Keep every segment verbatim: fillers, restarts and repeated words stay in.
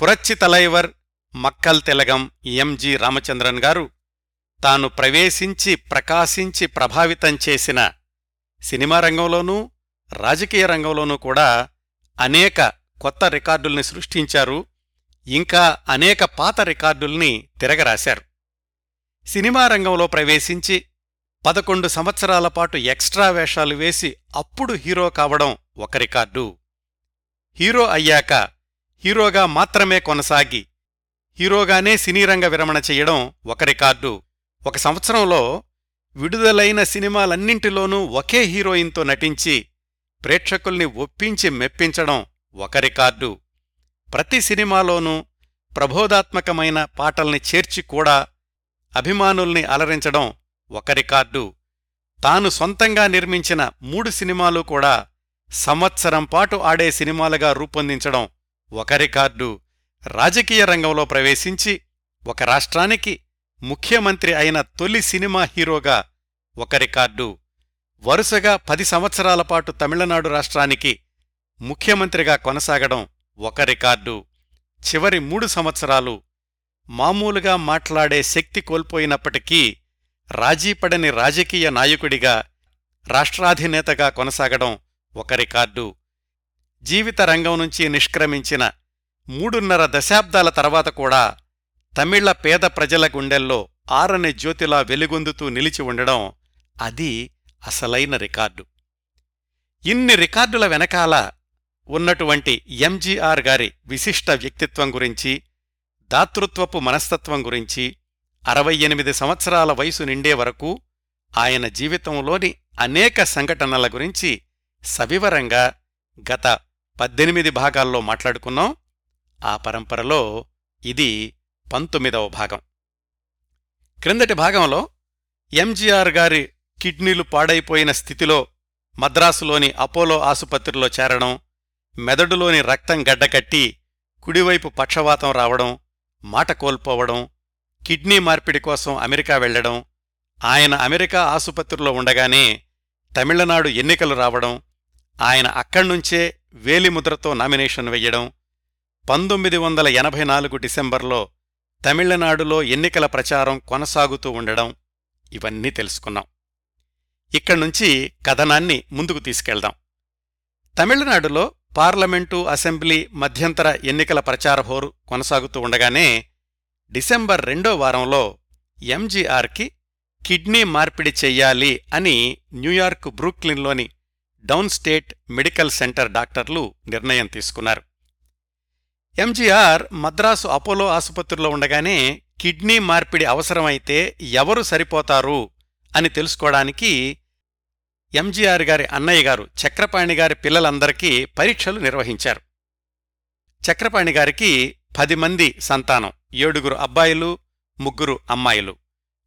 புரட்சி தலைவர் మక్కల్ తిలగం ఎంజి రామచంద్రన్ గారు తాను ప్రవేశించి ప్రకాశించి ప్రభావితం చేసిన సినిమా రంగంలోనూ రాజకీయ రంగంలోనూ కూడా అనేక కొత్త రికార్డుల్ని సృష్టించారు. ఇంకా అనేక పాత రికార్డుల్ని తిరగరాశారు. సినిమా రంగంలో ప్రవేశించి పదకొండు సంవత్సరాల పాటు ఎక్స్ట్రా వేషాలు వేసి అప్పుడు హీరో కావడం ఒక రికార్డు. హీరో అయ్యాక హీరోగా మాత్రమే కొనసాగి హీరోగానే సినీరంగ విరమణ చెయ్యడం ఒక రికార్డు. ఒక సంవత్సరంలో విడుదలైన సినిమాలన్నింటిలోనూ ఒకే హీరోయిన్తో నటించి ప్రేక్షకుల్ని ఒప్పించి మెప్పించడం ఒక రికార్డు. ప్రతి సినిమాలోనూ ప్రబోధాత్మకమైన పాటల్ని చేర్చి కూడా అభిమానుల్ని అలరించడం ఒక రికార్డు. తాను సొంతంగా నిర్మించిన మూడు సినిమాలు కూడా సంవత్సరం పాటు ఆడే సినిమాలుగా రూపొందించడం ఒక రికార్డు. రాజకీయ రంగంలో ప్రవేశించి ఒక రాష్ట్రానికి ముఖ్యమంత్రి అయిన తొలి సినిమా హీరోగా ఒక రికార్డు. వరుసగా పది సంవత్సరాల పాటు తమిళనాడు రాష్ట్రానికి ముఖ్యమంత్రిగా కొనసాగడం ఒక రికార్డు. చివరి మూడు సంవత్సరాలు మామూలుగా మాట్లాడే శక్తి కోల్పోయినప్పటికీ రాజీపడని రాజకీయ నాయకుడిగా రాష్ట్రాధినేతగా కొనసాగడం ఒక రికార్డు. జీవిత రంగం నుంచి నిష్క్రమించిన మూడున్నర దశాబ్దాల తర్వాత కూడా తమిళ పేద ప్రజల గుండెల్లో ఆరని జ్యోతిలా వెలుగొందుతూ నిలిచి ఉండడం అది అసలైన రికార్డు. ఇన్ని రికార్డుల వెనకాల ఉన్నటువంటి ఎంజీఆర్ గారి విశిష్ట వ్యక్తిత్వం గురించి, దాతృత్వపు మనస్తత్వం గురించి అరవై ఎనిమిది సంవత్సరాల వయసు నిండే వరకు ఆయన జీవితంలోని అనేక సంఘటనల గురించి సవివరంగా గత పద్దెనిమిది భాగాల్లో మాట్లాడుకున్నాం. ఆ పరంపరలో ఇది పంతొమ్మిదవ భాగం. క్రిందటి భాగంలో ఎంజీఆర్ గారి కిడ్నీలు పాడైపోయిన స్థితిలో మద్రాసులోని అపోలో ఆసుపత్రిలో చేరడం, మెదడులోని రక్తం గడ్డకట్టి కుడివైపు పక్షవాతం రావడం, మాట కోల్పోవడం, కిడ్నీ మార్పిడి కోసం అమెరికా వెళ్లడం, ఆయన అమెరికా ఆసుపత్రిలో ఉండగానే తమిళనాడు ఎన్నికలు రావడం, ఆయన అక్కడ్నుంచే వేలిముద్రతో నామినేషన్ వెయ్యడం, పంతొమ్మిది వందల ఎనభై నాలుగు డిసెంబర్లో తమిళనాడులో ఎన్నికల ప్రచారం కొనసాగుతూ ఉండడం ఇవన్నీ తెలుసుకున్నాం. ఇక్కడ్నుంచి కథనాన్ని ముందుకు తీసుకెళ్దాం. తమిళనాడులో పార్లమెంటు, అసెంబ్లీ మధ్యంతర ఎన్నికల ప్రచార హోరు కొనసాగుతూ ఉండగానే డిసెంబర్ రెండో వారంలో ఎంజీఆర్కి కిడ్నీ మార్పిడి చెయ్యాలి అని న్యూయార్క్ బ్రూక్లిన్లోని డౌన్ స్టేట్ మెడికల్ సెంటర్ డాక్టర్లు నిర్ణయం తీసుకున్నారు. ఎంజీఆర్ మద్రాసు అపోలో ఆసుపత్రిలో ఉండగానే కిడ్నీ మార్పిడి అవసరమైతే ఎవరు సరిపోతారు అని తెలుసుకోవడానికి ఎంజీఆర్ గారి అన్నయ్య గారు చక్రపాణి గారి పిల్లలందరికీ పరీక్షలు నిర్వహించారు. చక్రపాణి గారికి పది మంది సంతానం, ఏడుగురు అబ్బాయిలు, ముగ్గురు అమ్మాయిలు.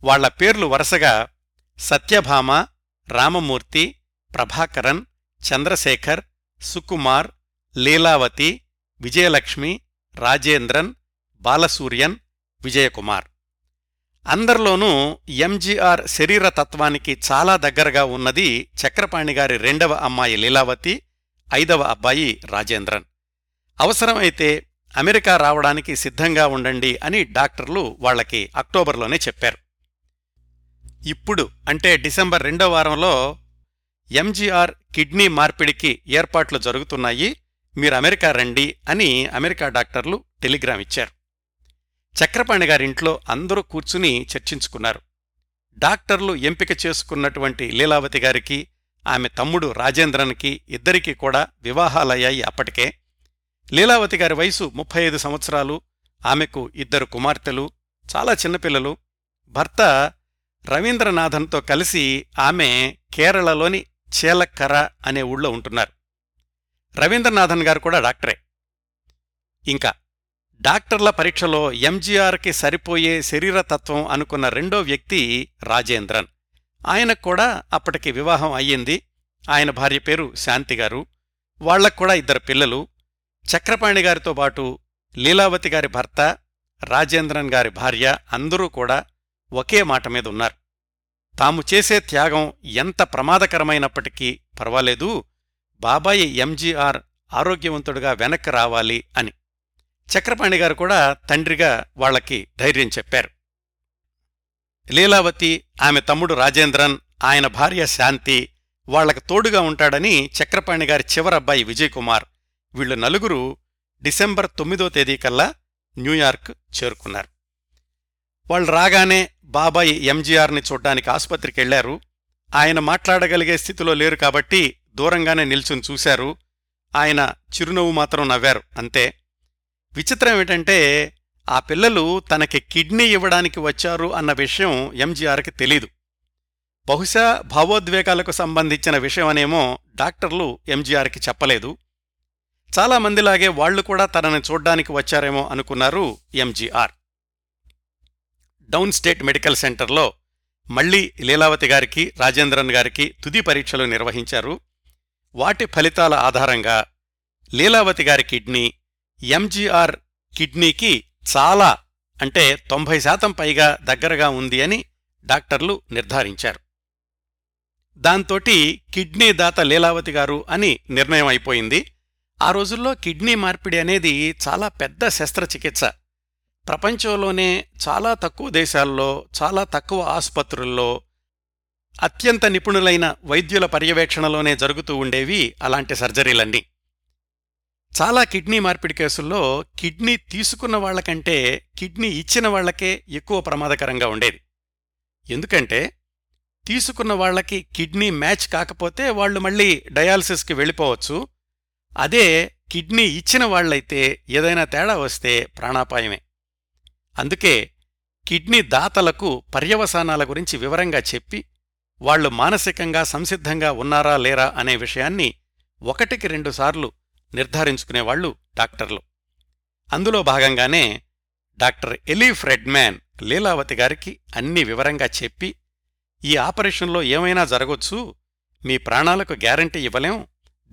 వాళ్ల పేర్లు వరుసగా సత్యభామ, రామమూర్తి, ప్రభాకరన్, చంద్రశేఖర్, సుకుమార్, లీలావతి, విజయలక్ష్మి, రాజేంద్రన్, బాలసూర్యన్, విజయకుమార్. అందరిలోనూ ఎంజీఆర్ శరీర తత్వానికి చాలా దగ్గరగా ఉన్నది చక్రపాణిగారి రెండవ అమ్మాయి లీలావతి, ఐదవ అబ్బాయి రాజేంద్రన్. అవసరమైతే అమెరికా రావడానికి సిద్ధంగా ఉండండి అని డాక్టర్లు వాళ్లకి అక్టోబర్లోనే చెప్పారు. ఇప్పుడు అంటే డిసెంబర్ రెండో వారంలో ఎంజీఆర్ కిడ్నీ మార్పిడికి ఏర్పాట్లు జరుగుతున్నాయి, మీరు అమెరికా రండి అని అమెరికా డాక్టర్లు టెలిగ్రామ్ ఇచ్చారు. చక్రపాణి గారింట్లో అందరూ కూర్చుని చర్చించుకున్నారు. డాక్టర్లు ఎంపిక చేసుకున్నటువంటి లీలావతి గారికి, ఆమె తమ్ముడు రాజేంద్రన్కి ఇద్దరికీ కూడా వివాహాలయ్యాయి. అప్పటికే లీలావతి గారి వయసు ముప్పై ఐదు సంవత్సరాలు, ఆమెకు ఇద్దరు కుమార్తెలు, చాలా చిన్నపిల్లలు. భర్త రవీంద్రనాథన్తో కలిసి ఆమె కేరళలోని చేలక్కర అనే ఊళ్ళో ఉంటున్నారు. రవీంద్రనాథన్ గారు కూడా డాక్టరే. ఇంకా డాక్టర్ల పరీక్షలో ఎంజీఆర్కి సరిపోయే శరీరతత్వం అనుకున్న రెండో వ్యక్తి రాజేంద్రన్. ఆయనకు కూడా అప్పటికి వివాహం అయ్యింది. ఆయన భార్య పేరు శాంతి గారు. వాళ్లక్కూడా ఇద్దరు పిల్లలు. చక్రపాణి గారితో పాటు లీలావతి గారి భర్త, రాజేంద్రన్ గారి భార్య అందరూ కూడా ఒకే మాట మీద ఉన్నారు. తాము చేసే త్యాగం ఎంత ప్రమాదకరమైనప్పటికీ పర్వాలేదు, బాబాయి ఎంజీఆర్ ఆరోగ్యవంతుడుగా వెనక్కి రావాలి అని. చక్రపాణి గారు కూడా తండ్రిగా వాళ్లకి ధైర్యం చెప్పారు. లీలావతి, ఆమె తమ్ముడు రాజేంద్రన్, ఆయన భార్య శాంతి వాళ్లకు తోడుగా ఉంటాడని చక్రపాణి గారి చివరబ్బాయి విజయ్ కుమార్ వీళ్లు నలుగురు డిసెంబర్ తొమ్మిదో తేదీ కల్లా న్యూయార్క్ చేరుకున్నారు. వాళ్ళు రాగానే బాబాయి ఎంజీఆర్ని చూడ్డానికి ఆసుపత్రికెళ్లారు. ఆయన మాట్లాడగలిగే స్థితిలో లేరు కాబట్టి దూరంగానే నిల్చుని చూశారు. ఆయన చిరునవ్వు మాత్రం నవ్వారు అంతే. విచిత్రం ఏమిటంటే ఆ పిల్లలు తనకి కిడ్నీ ఇవ్వడానికి వచ్చారు అన్న విషయం ఎంజీఆర్కి తెలీదు. బహుశా భావోద్వేగాలకు సంబంధించిన విషయమనేమో డాక్టర్లు ఎంజీఆర్కి చెప్పలేదు. చాలామందిలాగే వాళ్లు కూడా తనని చూడ్డానికి వచ్చారేమో అనుకున్నారు ఎంజీఆర్. డౌన్ స్టేట్ మెడికల్ సెంటర్లో మళ్లీ లీలావతి గారికి రాజేంద్రన్ గారికి తుది పరీక్షలు నిర్వహించారు. వాటి ఫలితాల ఆధారంగా లీలావతి గారి కిడ్నీ ఎంజీఆర్ కిడ్నీకి చాలా అంటే తొంభై శాతం పైగా దగ్గరగా ఉంది అని డాక్టర్లు నిర్ధారించారు. దాంతోటి కిడ్నీ దాత లీలావతి గారు అని నిర్ణయం అయిపోయింది. ఆ రోజుల్లో కిడ్నీ మార్పిడి అనేది చాలా పెద్ద శస్త్రచికిత్స. ప్రపంచంలోనే చాలా తక్కువ దేశాల్లో చాలా తక్కువ ఆసుపత్రుల్లో అత్యంత నిపుణులైన వైద్యుల పర్యవేక్షణలోనే జరుగుతూ ఉండేవి అలాంటి సర్జరీలన్నీ. చాలా కిడ్నీ మార్పిడి కేసుల్లో కిడ్నీ తీసుకున్న వాళ్లకంటే కిడ్నీ ఇచ్చిన వాళ్లకే ఎక్కువ ప్రమాదకరంగా ఉండేది. ఎందుకంటే తీసుకున్న వాళ్లకి కిడ్నీ మ్యాచ్ కాకపోతే వాళ్లు మళ్లీ డయాలసిస్కి వెళ్ళిపోవచ్చు. అదే కిడ్నీ ఇచ్చిన వాళ్లైతే ఏదైనా తేడా వస్తే ప్రాణాపాయమే. అందుకే కిడ్నీ దాతలకు పర్యవసానాల గురించి వివరంగా చెప్పి వాళ్లు మానసికంగా సంసిద్ధంగా ఉన్నారా లేరా అనే విషయాన్ని ఒకటికి రెండుసార్లు నిర్ధారించుకునేవాళ్లు డాక్టర్లు. అందులో భాగంగానే డాక్టర్ ఎలీ ఫ్రెడ్మ్యాన్ లీలావతి గారికి అన్ని వివరంగా చెప్పి, ఈ ఆపరేషన్లో ఏమైనా జరగొచ్చు, మీ ప్రాణాలకు గ్యారంటీ ఇవ్వలేం,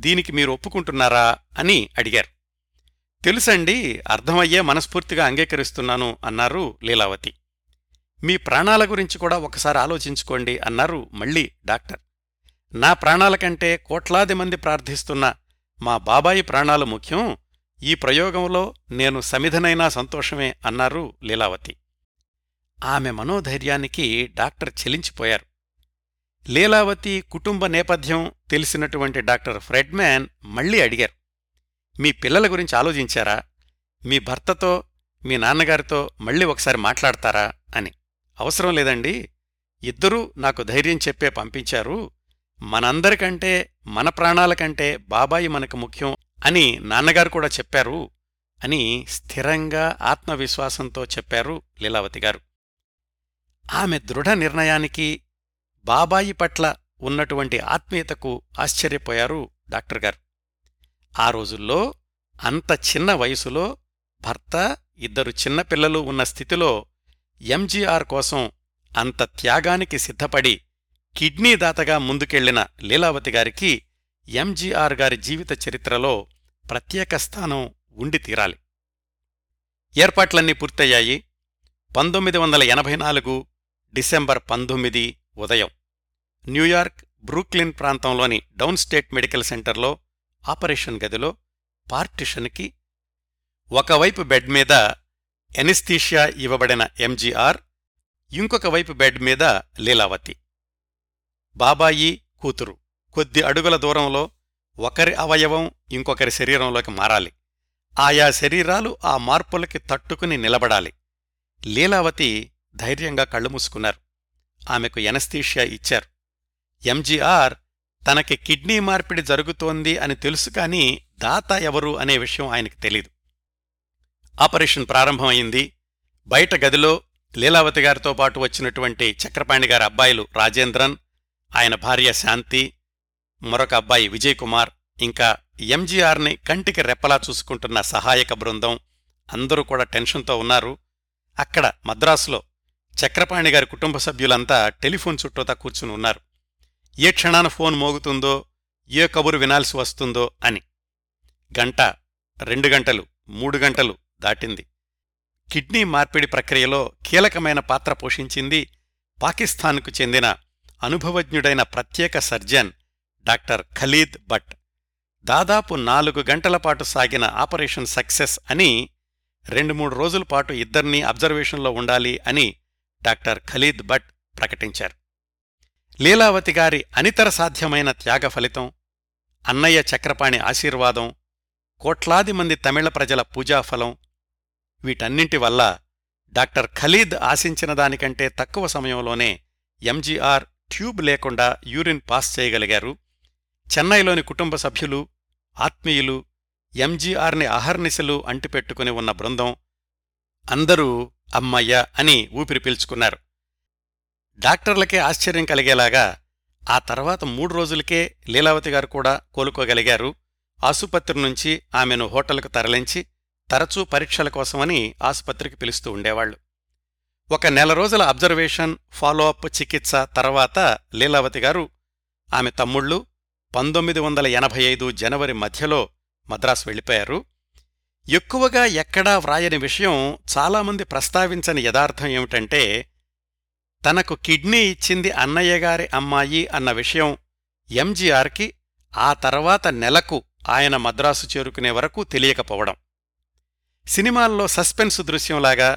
దీనికి మీరు ఒప్పుకుంటున్నారా అని అడిగారు. తెలుసండి, అర్థమయ్యే మనస్ఫూర్తిగా అంగీకరిస్తున్నాను అన్నారు లీలావతి. మీ ప్రాణాల గురించి కూడా ఒకసారి ఆలోచించుకోండి అన్నారు మళ్లీ డాక్టర్. నా ప్రాణాలకంటే కోట్లాది మంది ప్రార్థిస్తున్న మా బాబాయి ప్రాణాలు ముఖ్యం, ఈ ప్రయోగంలో నేను సమిధనైనా సంతోషమే అన్నారు లీలావతి. ఆమె మనోధైర్యానికి డాక్టర్ చెలించిపోయారు. లీలావతి కుటుంబ నేపథ్యం తెలిసినటువంటి డాక్టర్ ఫ్రెడ్మ్యాన్ మళ్లీ అడిగారు, మీ పిల్లల గురించి ఆలోచించారా, మీ భర్తతో మీ నాన్నగారితో మళ్లీ ఒకసారి మాట్లాడతారా అని. అవసరం లేదండి, ఇద్దరూ నాకు ధైర్యం చెప్పే పంపించారు, మనందరికంటే మన ప్రాణాలకంటే బాబాయి మనకు ముఖ్యం అని నాన్నగారు కూడా చెప్పారు అని స్థిరంగా ఆత్మవిశ్వాసంతో చెప్పారు లీలావతి గారు. ఆమె దృఢ నిర్ణయానికి బాబాయి పట్ల ఉన్నటువంటి ఆత్మీయతకు ఆశ్చర్యపోయారు డాక్టర్ గారు. ఆ రోజుల్లో అంత చిన్న వయసులో భర్త ఇద్దరు చిన్నపిల్లలు ఉన్న స్థితిలో ఎంజీఆర్ కోసం అంత త్యాగానికి సిద్ధపడి కిడ్నీ దాతగా ముందుకెళ్లిన లీలావతి గారికి ఎంజీఆర్ గారి జీవిత చరిత్రలో ప్రత్యేక స్థానం ఉండి తీరాలి. ఏర్పాట్లన్నీ పూర్తయ్యాయి. పంతొమ్మిది వందల ఎనభై నాలుగు డిసెంబర్ పంతొమ్మిది ఉదయం న్యూయార్క్ బ్రూక్లిన్ ప్రాంతంలోని డౌన్ స్టేట్ మెడికల్ సెంటర్లో ఆపరేషన్ గదిలో పార్టిషన్కి ఒకవైపు బెడ్ మీద ఎనిస్థీషియా ఇవ్వబడిన ఎంజీఆర్, ఇంకొక వైపు బెడ్ మీద లీలావతి. బాబాయి కూతురు కొద్ది అడుగుల దూరంలో ఒకరి అవయవం ఇంకొకరి శరీరంలోకి మారాలి. ఆయా శరీరాలు ఆ మార్పులకి తట్టుకుని నిలబడాలి. లీలావతి ధైర్యంగా కళ్ళు మూసుకున్నారు. ఆమెకు ఎనస్థీషియా ఇచ్చారు. ఎంజీఆర్ తనకి కిడ్నీ మార్పిడి జరుగుతోంది అని తెలుసు కానీ దాత ఎవరు అనే విషయం ఆయనకు తెలీదు. ఆపరేషన్ ప్రారంభమైంది. బయట గదిలో లీలావతి గారితో పాటు వచ్చినటువంటి చక్రపాణి గారి అబ్బాయిలు రాజేంద్రన్, ఆయన భార్య శాంతి, మరొక అబ్బాయి విజయ్ కుమార్, ఇంకా ఎంజీఆర్ని కంటికి రెప్పలా చూసుకుంటున్న సహాయక బృందం అందరూ కూడా టెన్షన్తో ఉన్నారు. అక్కడ మద్రాసులో చక్రపాణి గారి కుటుంబ సభ్యులంతా టెలిఫోన్ చుట్టూతా కూర్చుని ఉన్నారు, ఏ క్షణాన ఫోన్ మోగుతుందో ఏ కబురు వినాల్సి వస్తుందో అని. గంట, రెండు గంటలు, మూడు గంటలు దాటింది. కిడ్నీ మార్పిడి ప్రక్రియలో కీలకమైన పాత్ర పోషించింది పాకిస్తాన్కు చెందిన అనుభవజ్ఞుడైన ప్రత్యేక సర్జన్ డాక్టర్ ఖలీద్ భట్. దాదాపు నాలుగు గంటలపాటు సాగిన ఆపరేషన్ సక్సెస్ అని రెండు మూడు రోజుల పాటు ఇద్దరినీ అబ్జర్వేషన్లో ఉండాలి అని డాక్టర్ ఖలీద్ భట్ ప్రకటించారు. లీలావతి గారి అనితర సాధ్యమైన త్యాగ ఫలితం, అన్నయ్య చక్రపాణి ఆశీర్వాదం, కోట్లాది మంది తమిళ ప్రజల పూజాఫలం, వీటన్నింటి వల్ల డాక్టర్ ఖలీద్ ఆశించిన దానికంటే తక్కువ సమయంలోనే ఎంజీఆర్ ట్యూబ్ లేకుండా యూరిన్ పాస్ చేయగలిగారు. చెన్నైలోని కుటుంబ సభ్యులు, ఆత్మీయులు, ఎంజీఆర్ని అహర్నిశలు అంటిపెట్టుకుని ఉన్న బృందం అందరూ అమ్మయ్య అని ఊపిరి పీల్చుకున్నారు. డాక్టర్లకే ఆశ్చర్యం కలిగేలాగా ఆ తర్వాత మూడు రోజులకే లీలావతి గారు కూడా కోలుకోగలిగారు. ఆసుపత్రి నుంచి ఆమెను హోటల్కు తరలించి తరచూ పరీక్షల కోసమని ఆసుపత్రికి పిలుస్తూ ఉండేవాళ్లు. ఒక నెల రోజుల అబ్జర్వేషన్, ఫాలోఅప్ చికిత్స తర్వాత లీలావతి గారు, ఆమె తమ్ముళ్ళు పంతొమ్మిది వందల ఎనభై ఐదు జనవరి మధ్యలో మద్రాసు వెళ్ళిపోయారు. ఎక్కువగా ఎక్కడా వ్రాయని విషయం, చాలామంది ప్రస్తావించని యథార్థం ఏమిటంటే, తనకు కిడ్నీ ఇచ్చింది అన్నయ్యగారి అమ్మాయి అన్న విషయం ఎంజీఆర్కి ఆ తర్వాత నెలకు ఆయన మద్రాసు చేరుకునే వరకు తెలియకపోవడం. సినిమాల్లో సస్పెన్సు దృశ్యంలాగా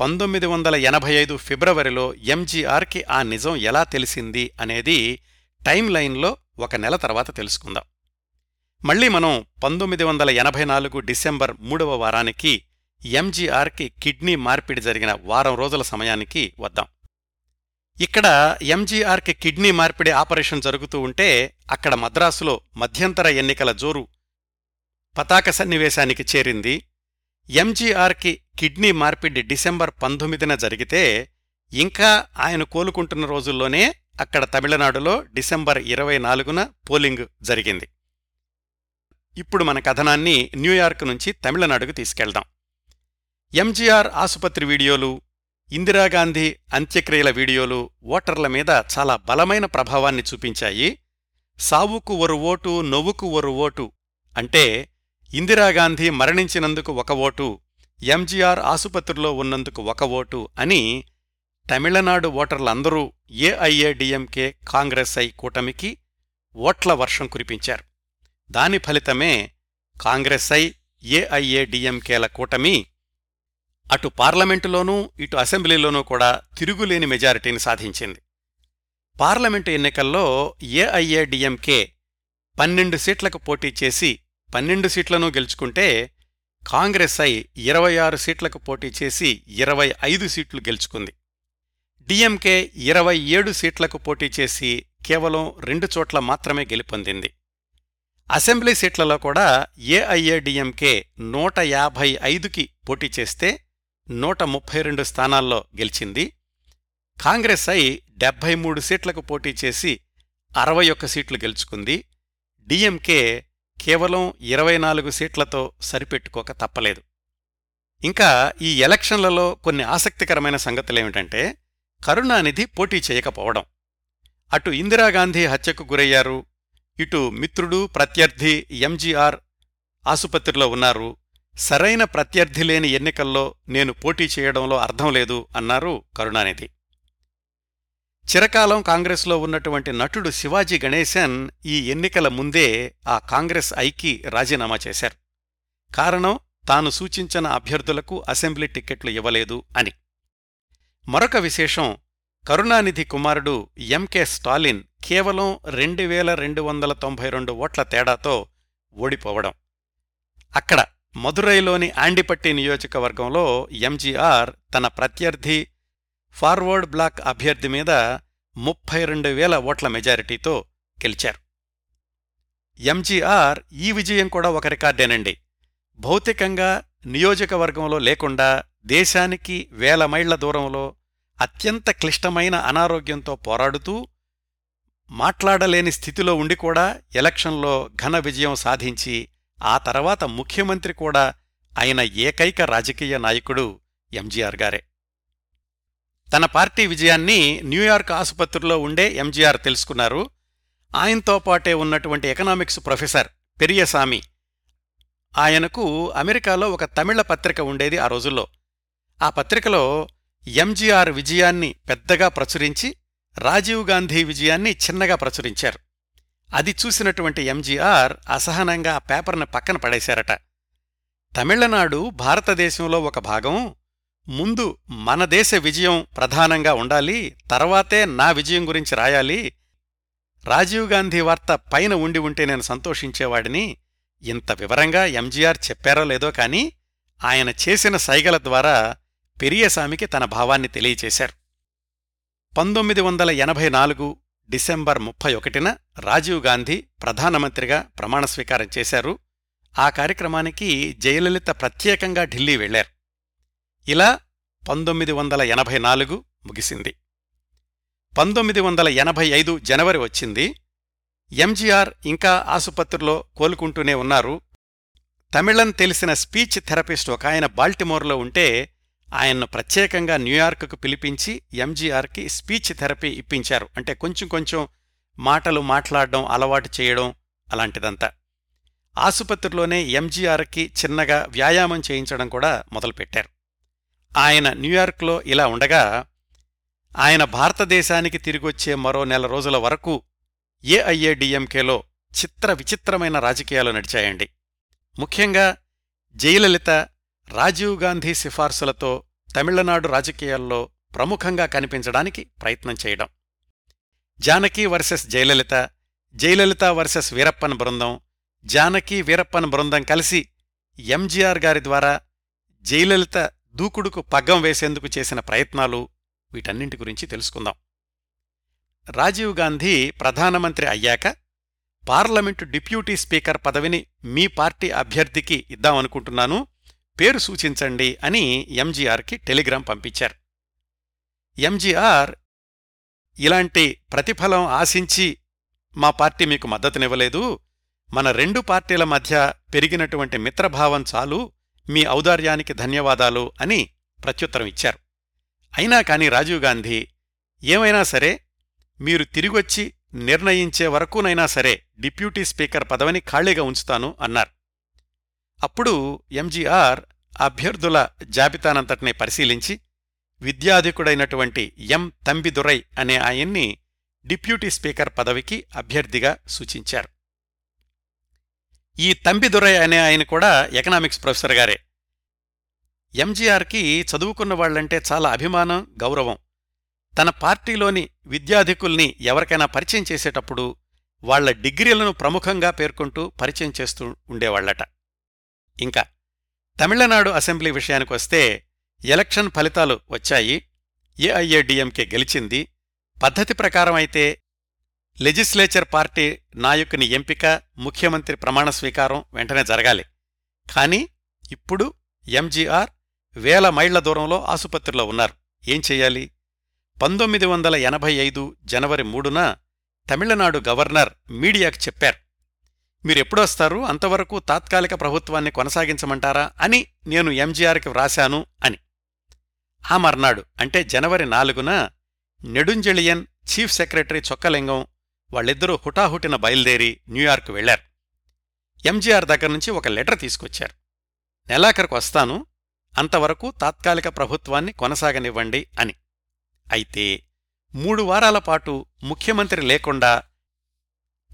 పంతొమ్మిది వందల ఎనభై ఐదు ఫిబ్రవరిలో ఎంజీఆర్కి ఆ నిజం ఎలా తెలిసింది అనేది టైం లైన్లో ఒక నెల తర్వాత తెలుసుకుందాం. మళ్లీ మనం పంతొమ్మిది వందల ఎనభై నాలుగు డిసెంబర్ మూడవ వారానికి, ఎంజీఆర్కి కిడ్నీ మార్పిడి జరిగిన వారం రోజుల సమయానికి వద్దాం. ఇక్కడ ఎంజీఆర్కి కిడ్నీ మార్పిడి ఆపరేషన్ జరుగుతూ ఉంటే, అక్కడ మద్రాసులో మధ్యంతర ఎన్నికల జోరు పతాక సన్నివేశానికి చేరింది. ఎంజీఆర్కి కిడ్నీ మార్పిడి డిసెంబర్ పంతొమ్మిదిన జరిగితే, ఇంకా ఆయన కోలుకుంటున్న రోజుల్లోనే అక్కడ తమిళనాడులో డిసెంబర్ ఇరవై నాలుగున పోలింగ్ జరిగింది. ఇప్పుడు మన కథనాన్ని న్యూయార్క్ నుంచి తమిళనాడుకు తీసుకెళ్దాం. ఎంజీఆర్ ఆసుపత్రి వీడియోలు, ఇందిరాగాంధీ అంత్యక్రియల వీడియోలు ఓటర్ల మీద చాలా బలమైన ప్రభావాన్ని చూపించాయి. సావుకు ఒక ఓటు, నొవ్వుకు ఒక ఓటు అంటే ఇందిరాగాంధీ మరణించినందుకు ఒక ఓటు, ఎంజీఆర్ ఆసుపత్రిలో ఉన్నందుకు ఒక ఓటు అని తమిళనాడు ఓటర్లందరూ ఏఐఏడిఎంకే కాంగ్రెస్ ఐ కూటమికి ఓట్ల వర్షం కురిపించారు. దాని ఫలితమే కాంగ్రెస్ ఐ ఏఐఏడిఎంకేల కూటమి అటు పార్లమెంటులోనూ ఇటు అసెంబ్లీలోనూ కూడా తిరుగులేని మెజారిటీని సాధించింది. పార్లమెంటు ఎన్నికల్లో ఏఐఏడిఎంకే పన్నెండు సీట్లకు పోటీ చేసి పన్నెండు సీట్లను గెలుచుకుంటే, కాంగ్రెస్ ఐ ఇరవై ఆరు సీట్లకు పోటీ చేసి ఇరవై ఐదు సీట్లు గెలుచుకుంది. డిఎంకే ఇరవై ఏడు సీట్లకు పోటీ చేసి కేవలం రెండు చోట్ల మాత్రమే గెలుపొందింది. అసెంబ్లీ సీట్లలో కూడా ఏఐఏడిఎంకే నూట యాభై ఐదుకి పోటీ చేస్తే నూట ముప్పై రెండు స్థానాల్లో గెలిచింది. కాంగ్రెస్ ఐ డెబ్బై మూడు సీట్లకు పోటీ చేసి అరవై ఒక్క సీట్లు గెలుచుకుంది. డిఎంకే కేవలం ఇరవై నాలుగు సీట్లతో సరిపెట్టుకోక తప్పలేదు. ఇంకా ఈ ఎలక్షన్లలో కొన్ని ఆసక్తికరమైన సంగతులేమిటంటే, కరుణానిధి పోటీ చేయకపోవడం. అటు ఇందిరాగాంధీ హత్యకు గురయ్యారు, ఇటు మిత్రుడు ప్రత్యర్థి ఎంజీఆర్ ఆసుపత్రిలో ఉన్నారు, సరైన ప్రత్యర్థి లేని ఎన్నికల్లో నేను పోటీ చేయడంలో అర్థం లేదు అన్నారు కరుణానిధి. చిరకాలం కాంగ్రెస్లో ఉన్నటువంటి నటుడు శివాజీ గణేశన్ ఈ ఎన్నికల ముందే ఆ కాంగ్రెస్ ఐకి రాజీనామా చేశారు. కారణం, తాను సూచించిన అభ్యర్థులకు అసెంబ్లీ టిక్కెట్లు ఇవ్వలేదు అని. మరొక విశేషం, కరుణానిధి కుమారుడు ఎంకే స్టాలిన్ కేవలం రెండు వేల రెండు వందల తొంభై రెండు ఓట్ల తేడాతో ఓడిపోవడం. అక్కడ మదురైలోని ఆండిపట్టి నియోజకవర్గంలో ఎంజీఆర్ తన ప్రత్యర్థి ఫార్వర్డ్ బ్లాక్ అభ్యర్థి మీద ముప్పై రెండు వేల ఓట్ల మెజారిటీతో గెలిచారు. ఎంజీఆర్ ఈ విజయం కూడా ఒక రికార్డేనండి. భౌతికంగా నియోజకవర్గంలో లేకుండా దేశానికి వేల మైళ్ల దూరంలో అత్యంత క్లిష్టమైన అనారోగ్యంతో పోరాడుతూ మాట్లాడలేని స్థితిలో ఉండి కూడా ఎలక్షన్లో ఘన విజయం సాధించి ఆ తర్వాత ముఖ్యమంత్రి కూడా అయిన ఏకైక రాజకీయ నాయకుడు ఎంజీఆర్ గారే. తన పార్టీ విజయాన్ని న్యూయార్క్ ఆసుపత్రిలో ఉండే ఎంజీఆర్ తెలుసుకున్నారు. ఆయనతో పాటే ఉన్నటువంటి ఎకనామిక్స్ ప్రొఫెసర్ పెరియసామి, ఆయనకు అమెరికాలో ఒక తమిళ పత్రిక ఉండేది ఆ రోజుల్లో. ఆ పత్రికలో ఎంజీఆర్ విజయాన్ని పెద్దగా ప్రచురించి రాజీవ్ గాంధీ విజయాన్ని చిన్నగా ప్రచురించారు. అది చూసినటువంటి ఎంజీఆర్ అసహనంగా ఆ పేపర్ను పక్కన పడేశారట. తమిళనాడు భారతదేశంలో ఒక భాగం. ముందు మన దేశ విజయం ప్రధానంగా ఉండాలి, తర్వాతే నా విజయం గురించి రాయాలి. రాజీవ్ గాంధీ వార్త పైన ఉండి ఉంటే నేను సంతోషించేవాడిని. ఇంత వివరంగా ఎంజీఆర్ చెప్పారో లేదో కానీ ఆయన చేసిన సైగల ద్వారా పెరియసామికి తన భావాన్ని తెలియచేశారు. పంతొమ్మిది వందల ఎనభై నాలుగు డిసెంబర్ ముప్పై ఒకటిన రాజీవ్ గాంధీ ప్రధానమంత్రిగా ప్రమాణస్వీకారం చేశారు. ఆ కార్యక్రమానికి జయలలిత ప్రత్యేకంగా ఢిల్లీ వెళ్లారు. ఇలా పంతొమ్మిది వందల ఎనభై నాలుగు ముగిసింది. పంతొమ్మిది వందల ఎనభై ఐదు జనవరి వచ్చింది. ఎంజీఆర్ ఇంకా ఆసుపత్రిలో కోలుకుంటూనే ఉన్నారు. తమిళం తెలిసిన స్పీచ్ థెరపిస్ట్ ఒక ఆయన బాల్టిమోర్లో ఉంటే ఆయన్ను ప్రత్యేకంగా న్యూయార్క్కు పిలిపించి ఎంజీఆర్కి స్పీచ్ థెరపీ ఇప్పించారు. అంటే కొంచెం కొంచెం మాటలు మాట్లాడడం అలవాటు చేయడం అలాంటిదంతా. ఆసుపత్రిలోనే ఎంజీఆర్కి చిన్నగా వ్యాయామం చేయించడం కూడా మొదలుపెట్టారు. ఆయన న్యూయార్క్లో ఇలా ఉండగా ఆయన భారతదేశానికి తిరిగొచ్చే మరో నెల రోజుల వరకు ఏఐఏడిఎంకేలో చిత్ర విచిత్రమైన రాజకీయాలు నడిచాయండి. ముఖ్యంగా జయలలిత రాజీవ్ గాంధీ సిఫార్సులతో తమిళనాడు రాజకీయాల్లో ప్రముఖంగా కనిపించడానికి ప్రయత్నం చేయడం. జానకి వర్సెస్ జయలలిత, జయలలిత వర్సెస్ వీరప్పన్ బృందం, జానకి వీరప్పన్ బృందం కలిసి ఎంజీఆర్ గారి ద్వారా జయలలిత దూకుడుకు పగ్గం వేసేందుకు చేసిన ప్రయత్నాలు, వీటన్నింటి గురించి తెలుసుకుందాం. రాజీవ్ గాంధీ ప్రధానమంత్రి అయ్యాక పార్లమెంటు డిప్యూటీ స్పీకర్ పదవిని మీ పార్టీ అభ్యర్థికి ఇద్దామనుకుంటున్నాను, పేరు సూచించండి అని ఎంజీఆర్కి టెలిగ్రాం పంపించారు. ఎంజీఆర్ ఇలాంటి ప్రతిఫలం ఆశించి మా పార్టీ మీకు మద్దతునివ్వలేదు, మన రెండు పార్టీల మధ్య పెరిగినటువంటి మిత్రభావం చాలు, మీ ఔదార్యానికి ధన్యవాదాలు అని ప్రత్యుత్తరం ఇచ్చారు. అయినా కానీ రాజీవ్ గాంధీ ఏమైనా సరే మీరు తిరిగొచ్చి నిర్ణయించే వరకునైనా సరే డిప్యూటీ స్పీకర్ పదవిని ఖాళీగా ఉంచుతాను అన్నారు. అప్పుడు ఎంజీఆర్ అభ్యర్థుల జాబితానంతటినీ పరిశీలించి విద్యాధికుడైనటువంటి ఎం తంబిదురై అనే ఆయన్ని డిప్యూటీ స్పీకర్ పదవికి అభ్యర్థిగా సూచించారు. ఈ తంబిదురై అనే ఆయన కూడా ఎకనామిక్స్ ప్రొఫెసర్ గారే. ఎంజీఆర్కి చదువుకున్న వాళ్లంటే చాలా అభిమానం, గౌరవం. తన పార్టీలోని విద్యాధికుల్ని ఎవరికైనా పరిచయం చేసేటప్పుడు వాళ్ల డిగ్రీలను ప్రముఖంగా పేర్కొంటూ పరిచయం చేస్తూ ఉండేవాళ్లట. ఇంకా తమిళనాడు అసెంబ్లీ విషయానికొస్తే ఎలక్షన్ ఫలితాలు వచ్చాయి. ఏఐఏడిఎంకే గెలిచింది. పద్ధతి ప్రకారం అయితే లెజిస్లేచర్ పార్టీ నాయకుని ఎంపిక, ముఖ్యమంత్రి ప్రమాణ స్వీకారం వెంటనే జరగాలి. కానీ ఇప్పుడు ఎంజీఆర్ వేల మైళ్ల దూరంలో ఆసుపత్రిలో ఉన్నారు. ఏం చెయ్యాలి? పంతొమ్మిది వందల ఎనభై ఐదు జనవరి మూడున తమిళనాడు గవర్నర్ మీడియాకు చెప్పారు, మీరెప్పుడొస్తారు, అంతవరకు తాత్కాలిక ప్రభుత్వాన్ని కొనసాగించమంటారా అని నేను ఎంజీఆర్కి వ్రాశాను అని. ఆ మర్నాడు అంటే జనవరి నాలుగున నెడుంజెళియన్, చీఫ్ సెక్రటరీ చొక్కలింగం వాళ్ళిద్దరూ హుటాహుటిన బయలుదేరి న్యూయార్క్ వెళ్లారు. ఎంజీఆర్ దగ్గర్నుంచి ఒక లెటర్ తీసుకొచ్చారు. నెలాఖరుకు వస్తాను, అంతవరకు తాత్కాలిక ప్రభుత్వాన్ని కొనసాగనివ్వండి అని. అయితే మూడు వారాల పాటు ముఖ్యమంత్రి లేకుండా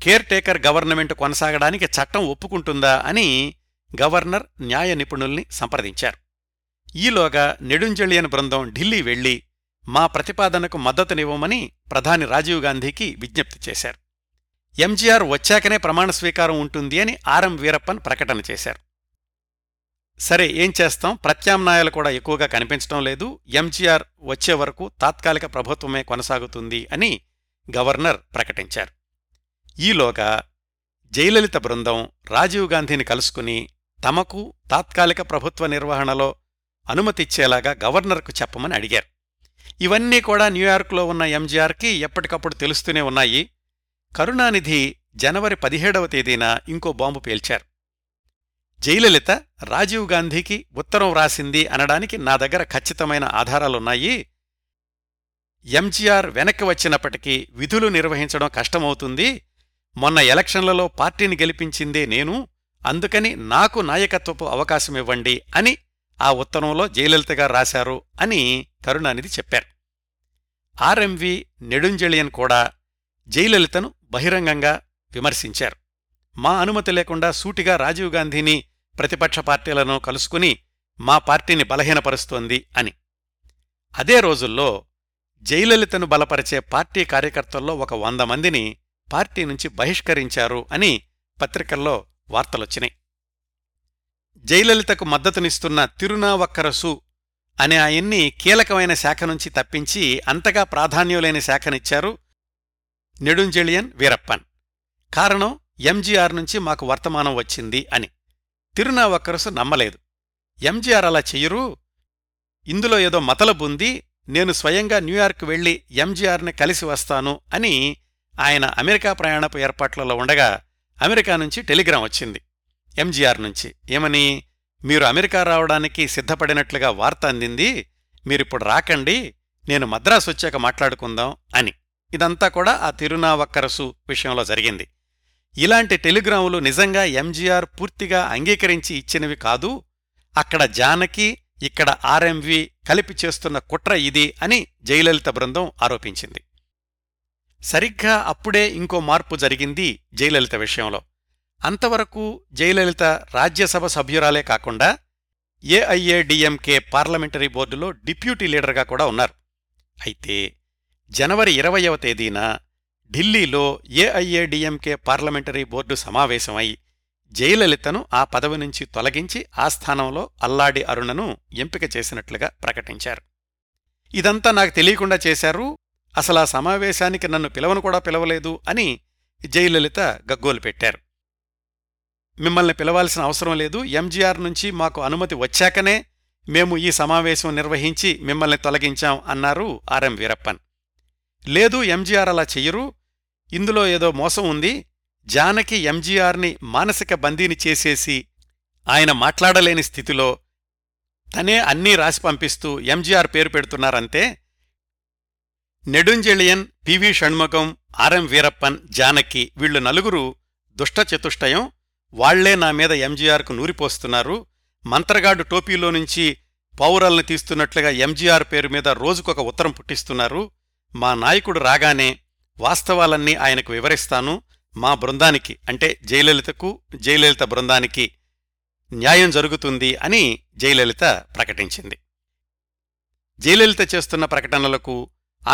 కేర్టేకర్ గవర్నమెంట్ కొనసాగడానికి చట్టం ఒప్పుకుంటుందా అని గవర్నర్ న్యాయ నిపుణుల్ని సంప్రదించారు. ఈలోగా నెడుంజెళియన్ బృందం ఢిల్లీ వెళ్లి మా ప్రతిపాదనకు మద్దతునివ్వమని ప్రధాని రాజీవ్ గాంధీకి విజ్ఞప్తి చేశారు. ఎంజీఆర్ వచ్చాకనే ప్రమాణ స్వీకారం ఉంటుంది అని ఆర్ఎం వీరప్పన్ ప్రకటన చేశారు. సరే, ఏం చేస్తాం, ప్రత్యామ్నాయాలు కూడా ఎక్కువగా కనిపించడం లేదు, ఎంజీఆర్ వచ్చే వరకు తాత్కాలిక ప్రభుత్వమే కొనసాగుతుంది అని గవర్నర్ ప్రకటించారు. ఈలోగా జయలలిత బృందం రాజీవ్ గాంధీని కలుసుకుని తమకు తాత్కాలిక ప్రభుత్వ నిర్వహణలో అనుమతిచ్చేలాగా గవర్నర్కు చెప్పమని అడిగారు. ఇవన్నీ కూడా న్యూయార్క్లో ఉన్న ఎంజీఆర్కి ఎప్పటికప్పుడు తెలుస్తూనే ఉన్నాయి. కరుణానిధి జనవరి పదిహేడవ తేదీన ఇంకో బాంబు పేల్చారు. జయలలిత రాజీవ్ గాంధీకి ఉత్తరం వ్రాసింది అనడానికి నా దగ్గర ఖచ్చితమైన ఆధారాలున్నాయి. ఎంజీఆర్ వెనక్కి వచ్చినప్పటికీ విధులు నిర్వహించడం కష్టమవుతుంది. మొన్న ఎలక్షన్లలో పార్టీని గెలిపించిందే నేను, అందుకని నాకు నాయకత్వపు అవకాశమివ్వండి అని ఆ ఉత్తరంలో జయలలిత గారు రాశారు అని కరుణానిధి చెప్పారు. ఆర్ఎంవి నెడుంజెళియన్ కూడా జయలలితను బహిరంగంగా విమర్శించారు. మా అనుమతి లేకుండా సూటిగా రాజీవ్ గాంధీని ప్రతిపక్ష పార్టీలను కలుసుకుని మా పార్టీని బలహీనపరుస్తోంది అని. అదే రోజుల్లో జయలలితను బలపరిచే పార్టీ కార్యకర్తల్లో ఒక వంద మందిని పార్టీ నుంచి బహిష్కరించారు అని పత్రికల్లో వార్తలొచ్చినాయి. జయలలితకు మద్దతునిస్తున్న తిరునావక్కరసు అనే ఆయన్ని కీలకమైన శాఖ నుంచి తప్పించి అంతగా ప్రాధాన్యులైన శాఖనిచ్చారు నెడుంజెళియన్ వీరప్పన్. కారణం, ఎంజీఆర్ నుంచి మాకు వర్తమానం వచ్చింది అని. తిరునావక్కరసు నమ్మలేదు. ఎంజీఆర్ అలా చెయ్యరు, ఇందులో ఏదో మతలబుంది, నేను స్వయంగా న్యూయార్క్ వెళ్లి ఎంజీఆర్ని కలిసి వస్తాను అని ఆయన అమెరికా ప్రయాణపు ఏర్పాట్లలో ఉండగా అమెరికా నుంచి టెలిగ్రాం వచ్చింది ఎంజీఆర్ నుంచి. ఏమని? మీరు అమెరికా రావడానికి సిద్ధపడినట్లుగా వార్త అందింది, మీరిప్పుడు రాకండి, నేను మద్రాసు వచ్చాక మాట్లాడుకుందాం అని. ఇదంతా కూడా ఆ తిరునావక్కరసు విషయంలో జరిగింది. ఇలాంటి టెలిగ్రాములు నిజంగా ఎంజీఆర్ పూర్తిగా అంగీకరించి ఇచ్చినవి కాదు, అక్కడ జానకి ఇక్కడ ఆర్ఎంవి కలిపి చేస్తున్న కుట్ర ఇది అని జయలలిత బృందం ఆరోపించింది. సరిగ్గా అప్పుడే ఇంకో మార్పు జరిగింది జయలలిత విషయంలో. అంతవరకు జయలలిత రాజ్యసభ సభ్యురాలే కాకుండా ఏఐఏడిఎంకే పార్లమెంటరీ బోర్డులో డిప్యూటీ లీడర్గా కూడా ఉన్నారు. అయితే జనవరి ఇరవయవ తేదీన ఢిల్లీలో ఏఐఏడిఎంకే పార్లమెంటరీ బోర్డు సమావేశమై జయలలితను ఆ పదవి నుంచి తొలగించి ఆ స్థానంలో అల్లాడి అరుణను ఎంపిక చేసినట్లుగా ప్రకటించారు. ఇదంతా నాకు తెలియకుండా చేశారు, అసలు ఆ సమావేశానికి నన్ను పిలవను కూడా పిలవలేదు అని జయలలిత గగ్గోలు పెట్టారు. మిమ్మల్ని పిలవాల్సిన అవసరం లేదు, ఎంజీఆర్ నుంచి మాకు అనుమతి వచ్చాకనే మేము ఈ సమావేశం నిర్వహించి మిమ్మల్ని తొలగించాం అన్నారు ఆర్ఎం వీరప్పన్. లేదు, ఎంజీఆర్ అలా చెయ్యరు, ఇందులో ఏదో మోసం ఉంది, జానకి ఎంజీఆర్ని మానసిక బందీని చేసేసి ఆయన మాట్లాడలేని స్థితిలో తనే అన్నీ రాసి పంపిస్తూ ఎంజీఆర్ పేరు పెడుతున్నారంతే. నెడుంజెళియన్, పివి షణ్ముఖం, ఆర్ఎం వీరప్పన్, జానకి వీళ్లు నలుగురు దుష్టచతుష్టయం, వాళ్లే నా మీద ఎంజీఆర్కు నూరిపోస్తున్నారు, మంత్రగాడు టోపీలో నుంచి పావురాల్ని తీస్తున్నట్లుగా ఎంజీఆర్ పేరు మీద రోజుకొక ఉత్తరం పుట్టిస్తున్నారు, మా నాయకుడు రాగానే వాస్తవాలన్నీ ఆయనకు వివరిస్తాను, మా బృందానికి అంటే జయలలితకు జయలలిత బృందానికి న్యాయం జరుగుతుంది అని జయలలిత ప్రకటించింది. జయలలిత చేస్తున్న ప్రకటనలకు,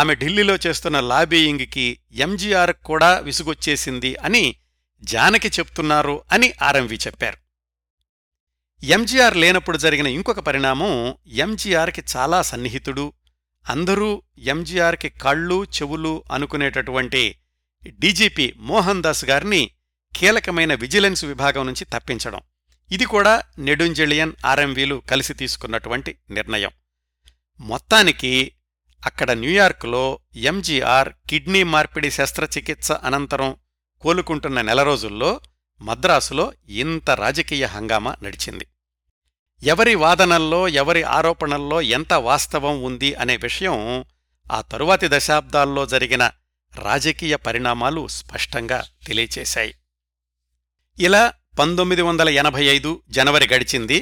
ఆమె ఢిల్లీలో చేస్తున్న లాబీయింగ్కి ఎంజీఆర్ కూడా విసుగొచ్చేసింది అని జానకి చెప్తున్నారు అని ఆర్ఎంవి చెప్పారు. ఎంజీఆర్ లేనప్పుడు జరిగిన ఇంకొక పరిణామం, ఎంజీఆర్కి చాలా సన్నిహితుడు, అందరూ ఎంజీఆర్కి కళ్ళు చెవులు అనుకునేటటువంటి డీజీపీ మోహన్ దాస్ గారిని కీలకమైన విజిలెన్స్ విభాగం నుంచి తప్పించడం. ఇది కూడా నెడుంజెళియన్, ఆర్ఎంవీలు కలిసి తీసుకున్నటువంటి నిర్ణయం. మొత్తానికి అక్కడ న్యూయార్క్లో ఎంజీఆర్ కిడ్నీ మార్పిడి శస్త్రచికిత్స అనంతరం కోలుకుంటున్న నెల రోజుల్లో మద్రాసులో ఇంత రాజకీయ హంగామా నడిచింది. ఎవరి వాదనల్లో ఎవరి ఆరోపణల్లో ఎంత వాస్తవం ఉంది అనే విషయం ఆ తరువాతి దశాబ్దాల్లో జరిగిన రాజకీయ పరిణామాలు స్పష్టంగా తెలియచేశాయి. ఇలా పంతొమ్మిది వందల ఎనభై ఐదు జనవరి గడిచింది.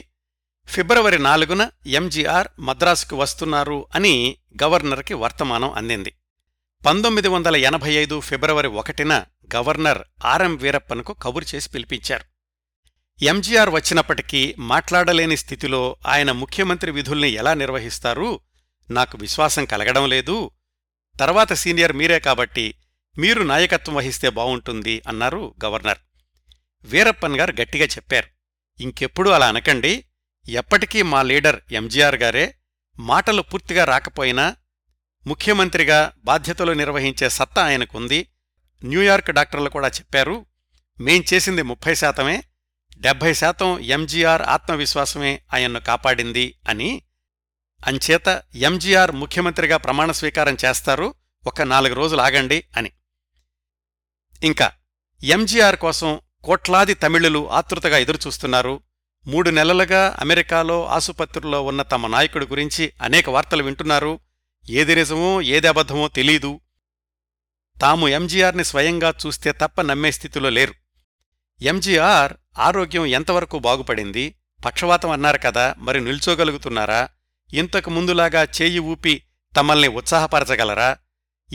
ఫిబ్రవరి నాలుగున ఎంజీఆర్ మద్రాసుకు వస్తున్నారు అని గవర్నర్కి వర్తమానం అందింది. పంతొమ్మిది వందల ఎనభై ఐదు ఫిబ్రవరి ఒకటిన గవర్నర్ ఆర్ఎం వీరప్పన్కు కబురు చేసి పిలిపించారు. ఎంజీఆర్ వచ్చినప్పటికీ మాట్లాడలేని స్థితిలో ఆయన ముఖ్యమంత్రి విధుల్ని ఎలా నిర్వహిస్తారు, నాకు విశ్వాసం కలగడం లేదు, తర్వాత సీనియర్ మీరే కాబట్టి మీరు నాయకత్వం వహిస్తే బావుంటుంది అన్నారు గవర్నర్. వీరప్పన్ గారు గట్టిగా చెప్పారు, ఇంకెప్పుడూ అలా అనకండి, ఎప్పటికీ మా లీడర్ ఎంజీఆర్ గారే, మాటలు పూర్తిగా రాకపోయినా ముఖ్యమంత్రిగా బాధ్యతలు నిర్వహించే సత్తా ఆయనకుంది, న్యూయార్క్ డాక్టర్లు కూడా చెప్పారు, మేం చేసింది ముప్పై శాతమే, డెబ్బై శాతం ఎంజీఆర్ ఆత్మవిశ్వాసమే ఆయన్ను కాపాడింది అని, అంచేత ఎంజీఆర్ ముఖ్యమంత్రిగా ప్రమాణ స్వీకారం చేస్తారు, ఒక నాలుగు రోజులు ఆగండి అని. ఇంకా ఎంజీఆర్ కోసం కోట్లాది తమిళులు ఆతృతగా ఎదురుచూస్తున్నారు. మూడు నెలలుగా అమెరికాలో ఆసుపత్రుల్లో ఉన్న తమ నాయకుడి గురించి అనేక వార్తలు వింటున్నారు, ఏది నిజమో ఏది అబద్ధమో తెలీదు, తాము ఎంజీఆర్ని స్వయంగా చూస్తే తప్ప నమ్మే స్థితిలో లేరు. ఎంజీఆర్ ఆరోగ్యం ఎంతవరకు బాగుపడింది, పక్షవాతం అన్నారు కదా, మరి నిల్చోగలుగుతున్నారా, ఇంతకు ముందులాగా చేయి ఊపి తమల్ని ఉత్సాహపరచగలరా,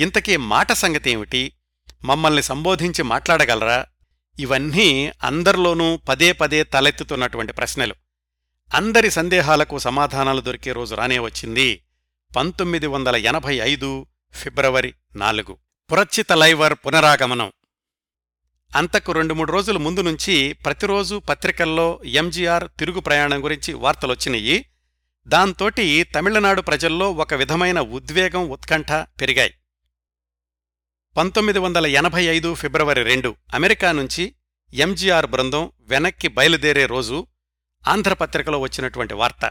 ఇంతకీ మాట సంగతేమిటి, మమ్మల్ని సంబోధించి మాట్లాడగలరా, ఇవన్నీ అందరిలోనూ పదే పదే తలెత్తుతున్నటువంటి ప్రశ్నలు. అందరి సందేహాలకు సమాధానాలు దొరికే రోజు రానే వచ్చింది. పంతొమ్మిది వందల ఎనభై ఐదు ఫిబ్రవరి నాలుగు పురచ్చిత లైవర్ పునరాగమనం. అంతకు రెండు మూడు రోజుల ముందు నుంచి ప్రతిరోజూ పత్రికల్లో ఎంజీఆర్ తిరుగు ప్రయాణం గురించి వార్తలొచ్చినాయి. దాంతోటి తమిళనాడు ప్రజల్లో ఒక విధమైన ఉద్వేగం, ఉత్కంఠ పెరిగాయి. పంతొమ్మిది వందల ఎనభై ఐదు ఫిబ్రవరి రెండు అమెరికా నుంచి ఎంజీఆర్ బృందం వెనక్కి బయలుదేరే రోజు ఆంధ్రపత్రికలో వచ్చినటువంటి వార్త.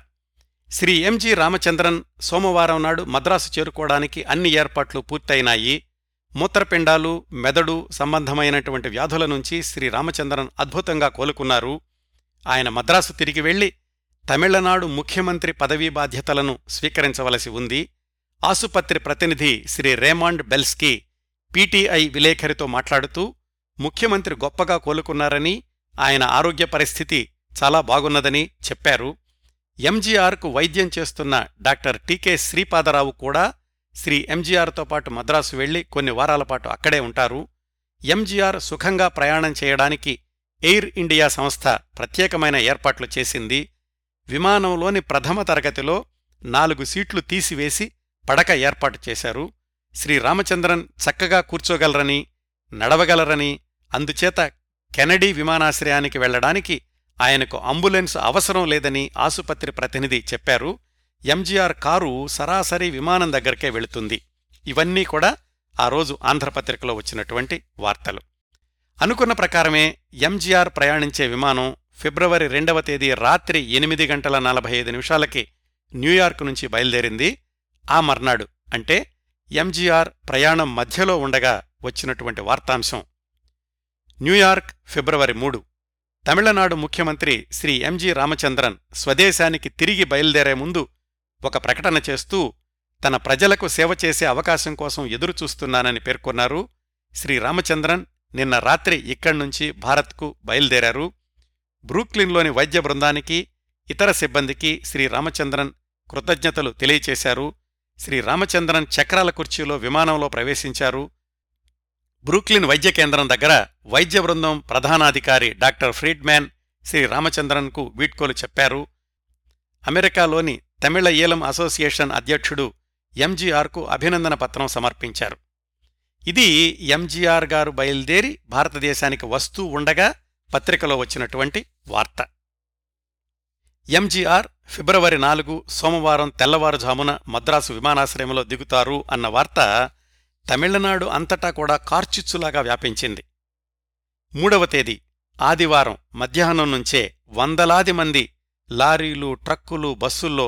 శ్రీ ఎంజి రామచంద్రన్ సోమవారం నాడు మద్రాసు చేరుకోవడానికి అన్ని ఏర్పాట్లు పూర్తయినాయి. మూత్రపిండాలు, మెదడు సంబంధమైనటువంటి వ్యాధుల నుంచి శ్రీ రామచంద్రన్ అద్భుతంగా కోలుకున్నారు. ఆయన మద్రాసు తిరిగి వెళ్లి తమిళనాడు ముఖ్యమంత్రి పదవీ బాధ్యతలను స్వీకరించవలసి ఉంది. ఆసుపత్రి ప్రతినిధి శ్రీ రేమాండ్ బెల్స్కీ పీటీఐ విలేఖరితో మాట్లాడుతూ ముఖ్యమంత్రి గొప్పగా కోలుకున్నారని, ఆయన ఆరోగ్య పరిస్థితి చాలా బాగున్నదని చెప్పారు. ఎంజీఆర్కు వైద్యం చేస్తున్న డాక్టర్ టీకే శ్రీపాదరావు కూడా శ్రీ ఎంజీఆర్తో పాటు మద్రాసు వెళ్లి కొన్ని వారాల పాటు అక్కడే ఉంటారు. ఎంజీఆర్ సుఖంగా ప్రయాణం చేయడానికి ఎయిర్ ఇండియా సంస్థ ప్రత్యేకమైన ఏర్పాట్లు చేసింది. విమానంలోని ప్రథమ తరగతిలో నాలుగు సీట్లు తీసివేసి పడక ఏర్పాటు చేశారు. శ్రీ రామచంద్రన్ చక్కగా కూర్చోగలరని, నడవగలరని, అందుచేత కెనడీ విమానాశ్రయానికి వెళ్లడానికి ఆయనకు అంబులెన్స్ అవసరం లేదని ఆసుపత్రి ప్రతినిధి చెప్పారు. ఎంజీఆర్ కారు సరాసరి విమానం దగ్గరకే వెళుతుంది. ఇవన్నీ కూడా ఆ రోజు ఆంధ్రపత్రికలో వచ్చినటువంటి వార్తలు. అనుకున్న ప్రకారమే ఎంజీఆర్ ప్రయాణించే విమానం ఫిబ్రవరి రెండవ తేదీ రాత్రి ఎనిమిది గంటల నలభై ఐదు నిమిషాలకి న్యూయార్క్ నుంచి బయలుదేరింది. ఆ మర్నాడు అంటే ఎంజీఆర్ ప్రయాణం మధ్యలో ఉండగా వచ్చినటువంటి వార్తాంశం న్యూయార్క్ ఫిబ్రవరి మూడు తమిళనాడు ముఖ్యమంత్రి శ్రీ ఎంజి రామచంద్రన్ స్వదేశానికి తిరిగి బయలుదేరే ముందు ఒక ప్రకటన చేస్తూ తన ప్రజలకు సేవ చేసే అవకాశం కోసం ఎదురుచూస్తున్నానని పేర్కొన్నారు. శ్రీ రామచంద్రన్ నిన్న రాత్రి ఇక్కడ్నుంచి భారత్కు బయలుదేరారు. బ్రూక్లిన్లోని వైద్య బృందానికి, ఇతర సిబ్బందికి శ్రీ రామచంద్రన్ కృతజ్ఞతలు తెలియచేశారు. శ్రీ రామచంద్రన్ చక్రాల కుర్చీలో విమానంలో ప్రవేశించారు. బ్రూక్లిన్ వైద్య కేంద్రం దగ్గర వైద్య బృందం ప్రధానాధికారి డాక్టర్ ఫ్రీడ్మ్యాన్ శ్రీ రామచంద్రన్కు వీడ్కోలు చెప్పారు. అమెరికాలోని తమిళ ఈలం అసోసియేషన్ అధ్యక్షుడు ఎంజీఆర్కు అభినందన పత్రం సమర్పించారు. ఇది ఎంజీఆర్ గారు బయలుదేరి భారతదేశానికి వస్తూ ఉండగా పత్రికలో వచ్చినటువంటి వార్త. ఎంజీఆర్ ఫిబ్రవరి నాలుగు సోమవారం తెల్లవారుజామున మద్రాసు విమానాశ్రయంలో దిగుతారు అన్న వార్త తమిళనాడు అంతటా కూడా కార్చిచ్చులాగా వ్యాపించింది. మూడవ తేదీ ఆదివారం మధ్యాహ్నం నుంచే వందలాది మంది లారీలు, ట్రక్కులు, బస్సుల్లో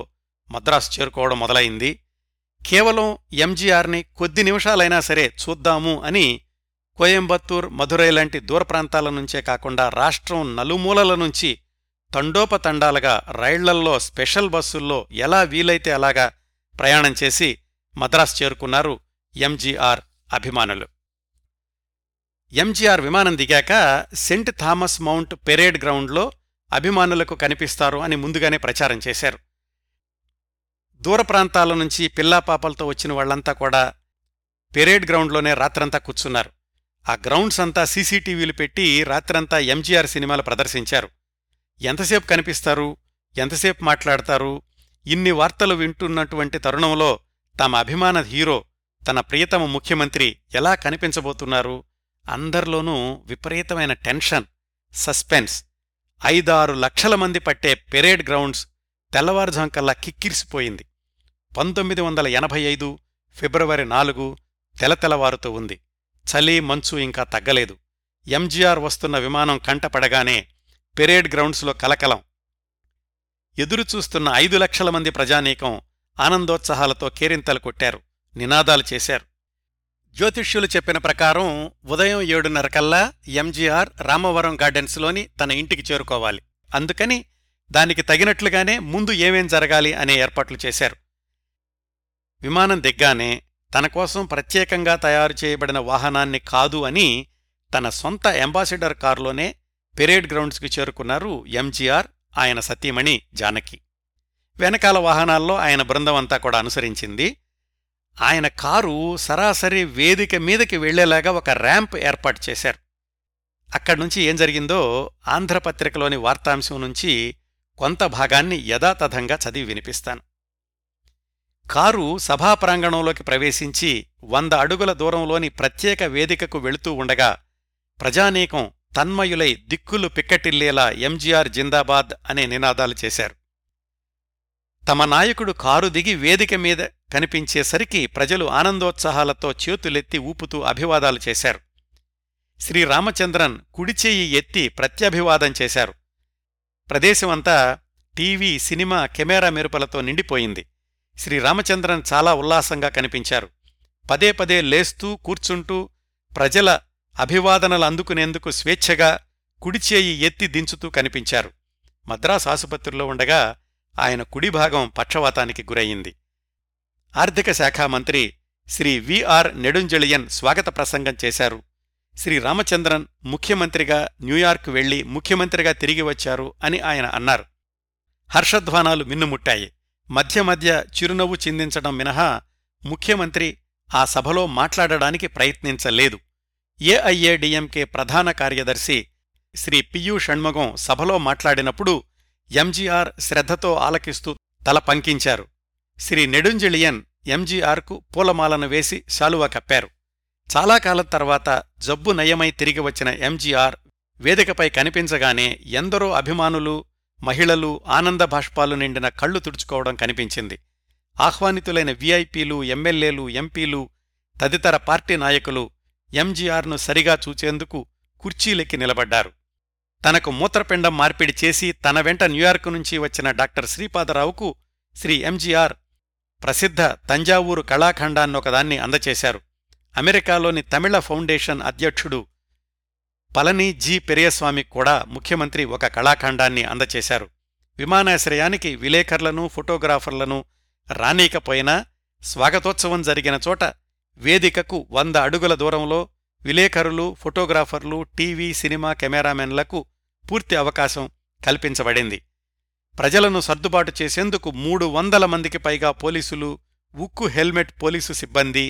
మద్రాసు చేరుకోవడం మొదలైంది. కేవలం ఎంజీఆర్ని కొద్ది నిమిషాలైనా సరే చూద్దాము అని కోయంబత్తూర్, మధురై లాంటి దూర ప్రాంతాల నుంచే కాకుండా రాష్ట్రం నలుమూలల నుంచి తండోపతండాలుగా రైళ్లల్లో, స్పెషల్ బస్సుల్లో ఎలా వీలైతే అలాగా ప్రయాణం చేసి మద్రాసు చేరుకున్నారు ఎంజీఆర్ అభిమానులు. ఎంజీఆర్ విమానం దిగాక సెయింట్ థామస్ మౌంట్ పెరేడ్ గ్రౌండ్లో అభిమానులకు కనిపిస్తారు అని ముందుగానే ప్రచారం చేశారు. దూర ప్రాంతాల నుంచి పిల్లాపాపలతో వచ్చిన వాళ్లంతా కూడా పెరేడ్ గ్రౌండ్లోనే రాత్రంతా కూర్చున్నారు. ఆ గ్రౌండ్స్ అంతా సీసీటీవీలు పెట్టి రాత్రంతా ఎంజీఆర్ సినిమాలు ప్రదర్శించారు. ఎంతసేపు కనిపిస్తారు, ఎంతసేపు మాట్లాడతారు, ఇన్ని వార్తలు వింటున్నటువంటి తరుణంలో తమ అభిమాన హీరో, తన ప్రియతమ ముఖ్యమంత్రి ఎలా కనిపించబోతున్నారు? అందరిలోనూ విపరీతమైన టెన్షన్, సస్పెన్స్. ఐదారు లక్షల మంది పట్టే పెరేడ్ గ్రౌండ్స్ తెల్లవారుజాం కల్లా కిక్కిరిసిపోయింది. పంతొమ్మిది వందల ఎనభై ఐదు ఫిబ్రవరి నాలుగు తెలతెలవారుతూ ఉంది. చలి, మంచు ఇంకా తగ్గలేదు. ఎంజీఆర్ వస్తున్న విమానం కంటపడగానే పెరేడ్ గ్రౌండ్స్లో కలకలం. ఎదురుచూస్తున్న ఐదు లక్షల మంది ప్రజానీకం ఆనందోత్సాహాలతో కేరింతలు కొట్టారు, నినాదాలు చేశారు. జ్యోతిష్యులు చెప్పిన ప్రకారం ఉదయం ఏడున్నర కల్లా ఎంజీఆర్ రామవరం గార్డెన్స్లోని తన ఇంటికి చేరుకోవాలి. అందుకని దానికి తగినట్లుగానే ముందు ఏమేం జరగాలి అనే ఏర్పాట్లు చేశారు. విమానం దిగ్గానే తన కోసం ప్రత్యేకంగా తయారు చేయబడిన వాహనాన్ని కాదు అని తన సొంత అంబాసిడర్ కారులోనే పెరేడ్ గ్రౌండ్స్కి చేరుకున్నారు ఎంజీఆర్, ఆయన సతీమణి జానకి. వెనకాల వాహనాల్లో ఆయన బృందం అంతా కూడా అనుసరించింది. ఆయన కారు సరాసరి వేదిక మీదకి వెళ్లేలాగా ఒక ర్యాంప్ ఏర్పాటు చేశారు. అక్కడి నుంచి ఏం జరిగిందో ఆంధ్రపత్రికలోని వార్తాంశం నుంచి కొంత భాగాన్ని యథాతథంగా చదివి వినిపిస్తాను. కారు సభాప్రాంగణంలోకి ప్రవేశించి వంద అడుగుల దూరంలోని ప్రత్యేక వేదికకు వెళుతూ ఉండగా ప్రజానీకం తన్మయులై దిక్కులు పిక్కటిల్లేలా ఎంజీఆర్ జిందాబాద్ అనే నినాదాలు చేశారు. తమ నాయకుడు కారు దిగి వేదిక మీద కనిపించేసరికి ప్రజలు ఆనందోత్సాహాలతో చేతులెత్తి ఊపుతూ అభివాదాలు చేశారు. శ్రీరామచంద్రన్ కుడిచేయి ఎత్తి ప్రత్యభివాదం చేశారు. ప్రదేశమంతా టీవీ, సినిమా, కెమెరా మెరుపులతో నిండిపోయింది. శ్రీరామచంద్రన్ చాలా ఉల్లాసంగా కనిపించారు. పదే పదే లేస్తూ కూర్చుంటూ ప్రజల అభివాదనలు అందుకునేందుకు స్వేచ్ఛగా కుడిచేయి ఎత్తి దించుతూ కనిపించారు. మద్రాసు ఆసుపత్రిలో ఉండగా ఆయన కుడిభాగం పక్షవాతానికి గురయింది. ఆర్థిక శాఖ మంత్రి శ్రీ విఆర్ నెడుంజలియన్ స్వాగత ప్రసంగం చేశారు. శ్రీరామచంద్రన్ ముఖ్యమంత్రిగా న్యూయార్క్ వెళ్లి ముఖ్యమంత్రిగా తిరిగి వచ్చారు అని ఆయన అన్నారు. హర్షధ్వానాలు మిన్నుముట్టాయి. మధ్య మధ్య చిరునవ్వు చిందించడం మినహా ముఖ్యమంత్రి ఆ సభలో మాట్లాడడానికి ప్రయత్నించలేదు. ఏఐఏడిఎంకే ప్రధాన కార్యదర్శి శ్రీ పియు షణ్ముగం సభలో మాట్లాడినప్పుడు ఎంజీఆర్ శ్రద్ధతో ఆలకిస్తూ తల పంకించారు. శ్రీ నెడుంజలియన్ ఎంజీఆర్కు పూలమాలను వేసి శాలువా కప్పారు. చాలా కాలం తర్వాత జబ్బు నయమై తిరిగి వచ్చిన ఎంజీఆర్ వేదికపై కనిపించగానే ఎందరో అభిమానులు, మహిళలు ఆనంద భాష్పాలు నిండిన కళ్లు తుడుచుకోవడం కనిపించింది. ఆహ్వానితులైన విఐపీలు, ఎమ్మెల్యేలు, ఎంపీలు తదితర పార్టీ నాయకులు ఎంజీఆర్ను సరిగా చూచేందుకు కుర్చీలెక్కి నిలబడ్డారు. తనకు మూత్రపిండం మార్పిడి చేసి తన వెంట న్యూయార్కు నుంచి వచ్చిన డాక్టర్ శ్రీపాదరావుకు శ్రీ ఎంజీఆర్ ప్రసిద్ధ తంజావూరు కళాఖండాన్నొకదాన్ని అందచేశారు. అమెరికాలోని తమిళ ఫౌండేషన్ అధ్యక్షుడు పళని జి పెరియస్వామి కూడా ముఖ్యమంత్రి ఒక కళాఖండాన్ని అందచేశారు. విమానాశ్రయానికి విలేకర్లను, ఫోటోగ్రాఫర్లను రానీకపోయినా స్వాగతోత్సవం జరిగిన చోట వేదికకు వంద అడుగుల దూరంలో విలేకరులు, ఫోటోగ్రాఫర్లు, టీవీ, సినిమా కెమెరామెన్లకు పూర్తి అవకాశం కల్పించబడింది. ప్రజలను సర్దుబాటు చేసేందుకు మూడు వందల మందికి పైగా పోలీసులు, ఉక్కు హెల్మెట్ పోలీసు సిబ్బంది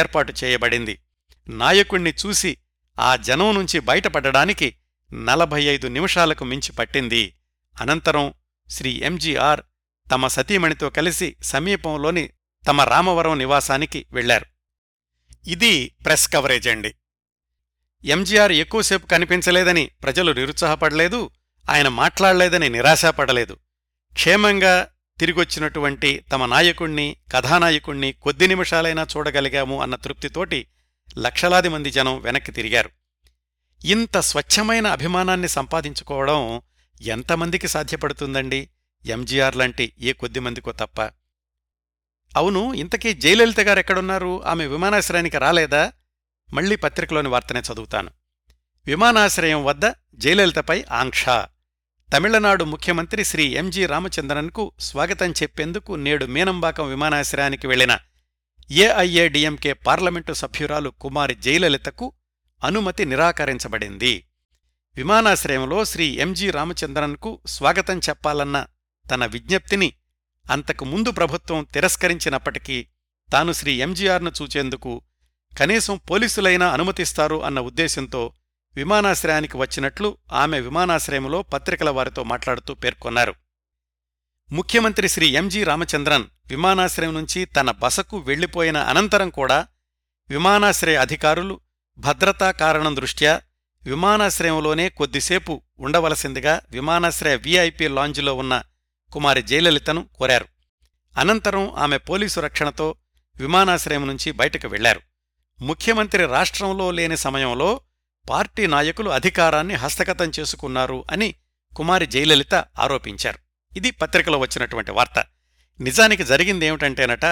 ఏర్పాటు చేయబడింది. నాయకుణ్ణి చూసి ఆ జనం నుంచి బయటపడడానికి నలభై ఐదు నిమిషాలకు మించి పట్టింది. అనంతరం శ్రీ ఎంజీఆర్ తమ సతీమణితో కలిసి సమీపంలోని తమ రామవరం నివాసానికి వెళ్లారు. ఇది ప్రెస్ కవరేజ్ అండి. ఎంజీఆర్ ఎక్కువసేపు కనిపించలేదని ప్రజలు నిరుత్సాహపడలేదు, ఆయన మాట్లాడలేదని నిరాశపడలేదు. క్షేమంగా తిరిగొచ్చినటువంటి తమ నాయకుణ్ణి, కథానాయకుణ్ణి కొద్ది నిమిషాలైనా చూడగలిగాము అన్న తృప్తితోటి లక్షలాది మంది జనం వెనక్కి తిరిగారు. ఇంత స్వచ్ఛమైన అభిమానాన్ని సంపాదించుకోవడం ఎంతమందికి సాధ్యపడుతుందండి? ఎంజీఆర్ లాంటి ఏ కొద్దిమందికో తప్ప. అవును, ఇంతకీ జయలలిత గారు ఎక్కడున్నారు? ఆమె విమానాశ్రయానికి రాలేదా? మళ్లీ పత్రికలోని వార్తనే చదువుతాను. విమానాశ్రయం వద్ద జయలలితపై ఆంక్ష. తమిళనాడు ముఖ్యమంత్రి శ్రీ ఎంజీ రామచంద్రన్కు స్వాగతం చెప్పేందుకు నేడు మీనంబాకం విమానాశ్రయానికి వెళ్లిన ఏఐఏడిఎంకే పార్లమెంటు సభ్యురాలు కుమారి జయలలితకు అనుమతి నిరాకరించబడింది. విమానాశ్రయంలో శ్రీ ఎంజీ రామచంద్రన్కు స్వాగతం చెప్పాలన్న తన విజ్ఞప్తిని అంతకు ముందు ప్రభుత్వం తిరస్కరించినప్పటికీ తాను శ్రీ ఎంజీఆర్ను చూచేందుకు కనీసం పోలీసులైనా అనుమతిస్తారు అన్న ఉద్దేశంతో విమానాశ్రయానికి వచ్చినట్లు ఆమె విమానాశ్రయంలో పత్రికల వారితో మాట్లాడుతూ పేర్కొన్నారు. ముఖ్యమంత్రి శ్రీ ఎంజీ రామచంద్రన్ విమానాశ్రయం నుంచి తన బసకు వెళ్లిపోయిన అనంతరం కూడా విమానాశ్రయ అధికారులు భద్రతా కారణం దృష్ట్యా విమానాశ్రయంలోనే కొద్దిసేపు ఉండవలసిందిగా విమానాశ్రయ వీఐపీ లాంజ్లో ఉన్న కుమారి జయలలితను కోరారు. అనంతరం ఆమె పోలీసు రక్షణతో విమానాశ్రయం నుంచి బయటకు వెళ్లారు. ముఖ్యమంత్రి రాష్ట్రంలో లేని సమయంలో పార్టీ నాయకులు అధికారాన్ని హస్తగతం చేసుకున్నారు అని కుమారి జయలలిత ఆరోపించారు. ఇది పత్రికలో వచ్చినటువంటి వార్త. నిజానికి జరిగిందేమిటంటేనట,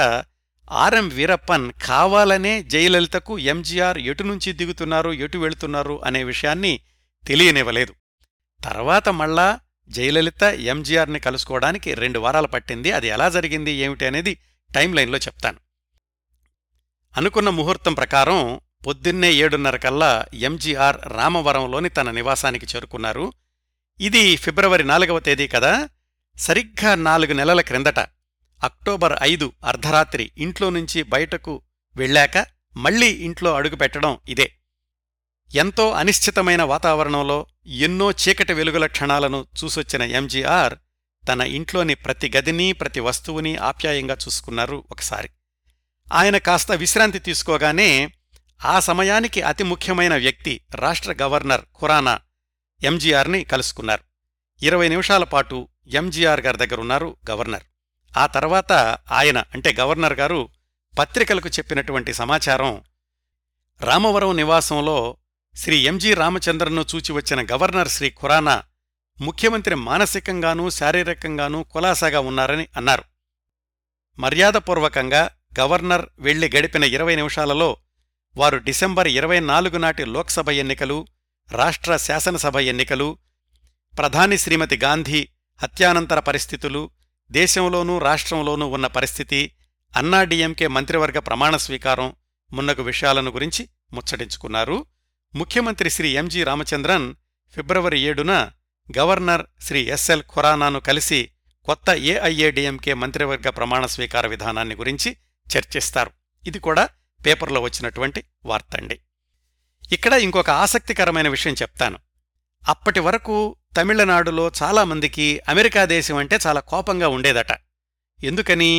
ఆర్ఎం వీరప్పన్ కావాలనే జయలలితకు ఎంజీఆర్ ఎటునుంచి దిగుతున్నారు, ఎటు వెళుతున్నారు అనే విషయాన్ని తెలియనివ్వలేదు. తర్వాత మళ్ళా జయలలిత ఎంజీఆర్ని కలుసుకోవడానికి రెండు వారాలు పట్టింది. అది ఎలా జరిగింది ఏమిటి అనేది టైంలైన్లో చెప్తాను. అనుకున్న ముహూర్తం ప్రకారం పొద్దున్నే ఏడున్నర కల్లా ఎంజీఆర్ రామవరంలోని తన నివాసానికి చేరుకున్నారు. ఇది ఫిబ్రవరి నాలుగవ తేదీ కదా. సరిగ్గా నాలుగు నెలల క్రిందట అక్టోబర్ ఐదు అర్ధరాత్రి ఇంట్లో నుంచి బయటకు వెళ్ళాక మళ్లీ ఇంట్లో అడుగుపెట్టడం ఇదే. ఎంతో అనిశ్చితమైన వాతావరణంలో ఎన్నో చీకటి వెలుగుల క్షణాలను చూసొచ్చిన ఎంజీఆర్ తన ఇంట్లోని ప్రతి గదినీ ప్రతి వస్తువుని ఆప్యాయంగా చూసుకున్నారు ఒకసారి. ఆయన కాస్త విశ్రాంతి తీసుకోగానే ఆ సమయానికి అతి ముఖ్యమైన వ్యక్తి రాష్ట్ర గవర్నర్ ఖురానా ఎంజీఆర్ని కలుసుకున్నారు. ఇరవై నిమిషాల పాటు ఎంజీఆర్ గారి దగ్గరున్నారు గవర్నర్. ఆ తర్వాత ఆయన అంటే గవర్నర్ గారు పత్రికలకు చెప్పినటువంటి సమాచారం, రామవరం నివాసంలో శ్రీ ఎంజీ రామచంద్రన్ను చూచివచ్చిన గవర్నర్ శ్రీ ఖురానా ముఖ్యమంత్రి మానసికంగానూ శారీరకంగానూ కులాసాగా ఉన్నారని అన్నారు. మర్యాదపూర్వకంగా గవర్నర్ వెళ్లి గడిపిన ఇరవై నిమిషాలలో వారు డిసెంబర్ ఇరవై నాలుగు నాటి లోక్సభ ఎన్నికలు, రాష్ట్ర శాసనసభ ఎన్నికలు, ప్రధాని శ్రీమతి గాంధీ హత్యానంతర పరిస్థితులు, దేశంలోనూ రాష్ట్రంలోనూ ఉన్న పరిస్థితి, అన్నాడీఎంకే మంత్రివర్గ ప్రమాణ స్వీకారం మున్నగు విషయాలను గురించి ముచ్చటించుకున్నారు. ముఖ్యమంత్రి శ్రీ ఎంజీ రామచంద్రన్ ఫిబ్రవరి ఏడున గవర్నర్ శ్రీ ఎస్ఎల్ ఖురానాను కలిసి కొత్త ఏఐఏడీఎంకే మంత్రివర్గ ప్రమాణ స్వీకార విధానాన్ని గురించి చర్చిస్తారు. ఇది కూడా పేపర్లో వచ్చినటువంటి వార్త అండి. ఇక్కడ ఇంకొక ఆసక్తికరమైన విషయం చెప్తాను. అప్పటి వరకు తమిళనాడులో చాలామందికి అమెరికా దేశం అంటే చాలా కోపంగా ఉండేదట. ఎందుకని?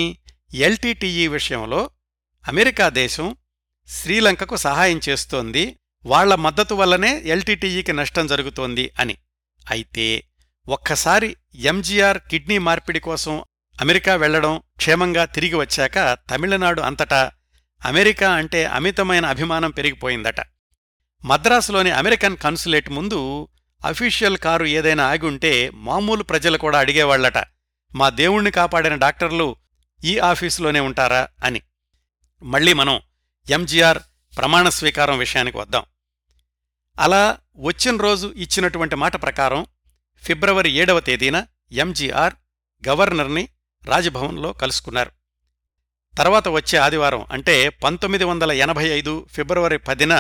ఎల్టీటీఈ విషయంలో అమెరికా దేశం శ్రీలంకకు సహాయం చేస్తోంది, వాళ్ల మద్దతు వల్లనే ఎల్టీటీఈకి నష్టం జరుగుతోంది అని. అయితే ఒక్కసారి ఎంజీఆర్ కిడ్నీ మార్పిడి కోసం అమెరికా వెళ్లడం, క్షేమంగా తిరిగి వచ్చాక తమిళనాడు అంతటా అమెరికా అంటే అమితమైన అభిమానం పెరిగిపోయిందట. మద్రాసులోని అమెరికన్ కాన్సులేట్ ముందు అఫీషియల్ కారు ఏదైనా ఆగి ఉంటే మామూలు ప్రజలు కూడా అడిగేవాళ్లట, మా దేవుణ్ణి కాపాడిన డాక్టర్లు ఈ ఆఫీసులోనే ఉంటారా అని. మళ్లీ మనం ఎంజీఆర్ ప్రమాణ స్వీకారం విషయానికి వద్దాం. అలా వచ్చిన రోజు ఇచ్చినటువంటి మాట ప్రకారం ఫిబ్రవరి ఏడవ తేదీన ఎంజీఆర్ గవర్నర్ని రాజభవన్లో కలుసుకున్నారు. తర్వాత వచ్చే ఆదివారం అంటే పంతొమ్మిది వందల ఎనభై ఐదు ఫిబ్రవరి పదిన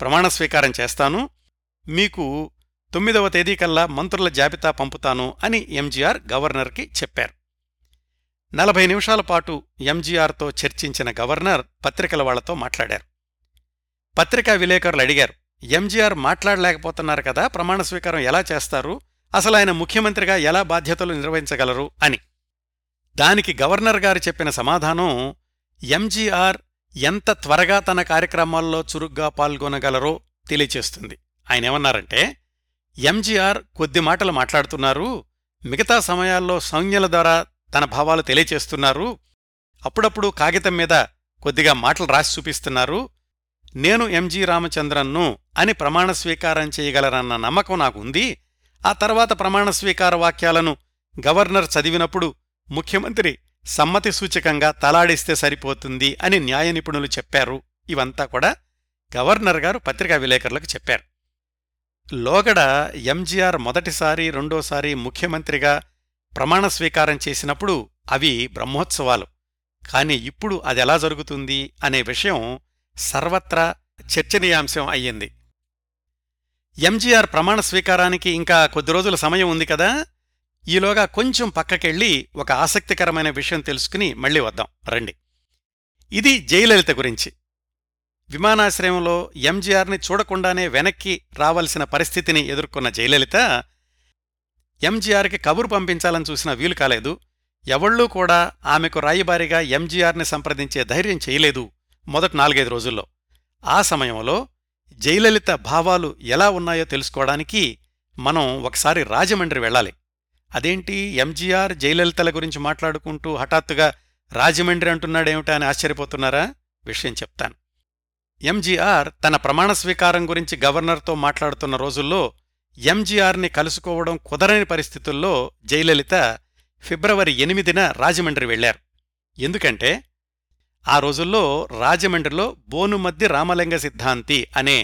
ప్రమాణ స్వీకారం చేస్తాను, మీకు తొమ్మిదవ తేదీకల్లా మంత్రుల జాబితా పంపుతాను అని ఎంజీఆర్ గవర్నర్కి చెప్పారు. నలభై నిమిషాల పాటు ఎంజీఆర్తో చర్చించిన గవర్నర్ పత్రికల వాళ్లతో మాట్లాడారు. పత్రికా విలేకరులు అడిగారు, ఎంజీఆర్ మాట్లాడలేకపోతున్నారు కదా, ప్రమాణ స్వీకారం ఎలా చేస్తారు, అసలు ఆయన ముఖ్యమంత్రిగా ఎలా బాధ్యతలు నిర్వహించగలరు అని. దానికి గవర్నర్ గారు చెప్పిన సమాధానం, ఎంజీఆర్ ఎంత త్వరగా తన కార్యక్రమాల్లో చురుగ్గా పాల్గొనగలరో తెలియచేస్తుంది. ఆయనేమన్నారంటే, ఎంజీఆర్ కొద్ది మాటలు మాట్లాడుతున్నారు, మిగతా సమయాల్లో సంజ్ఞల ద్వారా తన భావాలు తెలియచేస్తున్నారు, అప్పుడప్పుడు కాగితం మీద కొద్దిగా మాటలు రాసి చూపిస్తున్నారు, నేను ఎంజీ రామచంద్రన్ను అని ప్రమాణ స్వీకారం చేయగలరన్న నమ్మకం నాకుంది. ఆ తర్వాత ప్రమాణ స్వీకార వాక్యాలను గవర్నర్ చదివినప్పుడు ముఖ్యమంత్రి సమ్మతి సూచకంగా తలాడిస్తే సరిపోతుంది అని న్యాయ నిపుణులు చెప్పారు. ఇవంతా కూడా గవర్నర్ గారు పత్రికా విలేకరులకు చెప్పారు. లోగడ ఎంజీఆర్ మొదటిసారి రెండోసారి ముఖ్యమంత్రిగా ప్రమాణ స్వీకారం చేసినప్పుడు అవి బ్రహ్మోత్సవాలు, కానీ ఇప్పుడు అదెలా జరుగుతుంది అనే విషయం సర్వత్రా చర్చనీయాంశం అయ్యింది. ఎంజీఆర్ ప్రమాణ స్వీకారానికి ఇంకా కొద్ది రోజుల సమయం ఉంది కదా, ఈలోగా కొంచెం పక్కకెళ్ళి ఒక ఆసక్తికరమైన విషయం తెలుసుకుని మళ్లీ వద్దాం రండి. ఇది జయలలిత గురించి. విమానాశ్రయంలో ఎంజీఆర్ని చూడకుండానే వెనక్కి రావాల్సిన పరిస్థితిని ఎదుర్కొన్న జయలలిత ఎంజీఆర్కి కబురు పంపించాలని చూసినా వీలు కాలేదు. ఎవళ్ళూ కూడా ఆమెకు రాయబారిగా ఎంజీఆర్ని సంప్రదించే ధైర్యం చేయలేదు మొదటి నాలుగైదు రోజుల్లో. ఆ సమయంలో జయలలిత భావాలు ఎలా ఉన్నాయో తెలుసుకోవడానికి మనం ఒకసారి రాజమండ్రి వెళ్ళాలి. అదేంటి ఎంజీఆర్ జయలలితల గురించి మాట్లాడుకుంటూ హఠాత్తుగా రాజమండ్రి అంటున్నాడేమిటా అని ఆశ్చర్యపోతున్నారా? విషయం చెప్తాను. ఎంజీఆర్ తన ప్రమాణ స్వీకారం గురించి గవర్నర్తో మాట్లాడుతున్న రోజుల్లో ఎంజీఆర్ని కలుసుకోవడం కుదరని పరిస్థితుల్లో జయలలిత ఫిబ్రవరి ఎనిమిదిన రాజమండ్రి వెళ్లారు. ఎందుకంటే ఆ రోజుల్లో రాజమండ్రిలో బోనుమద్ది రామలింగ సిద్ధాంతి అనే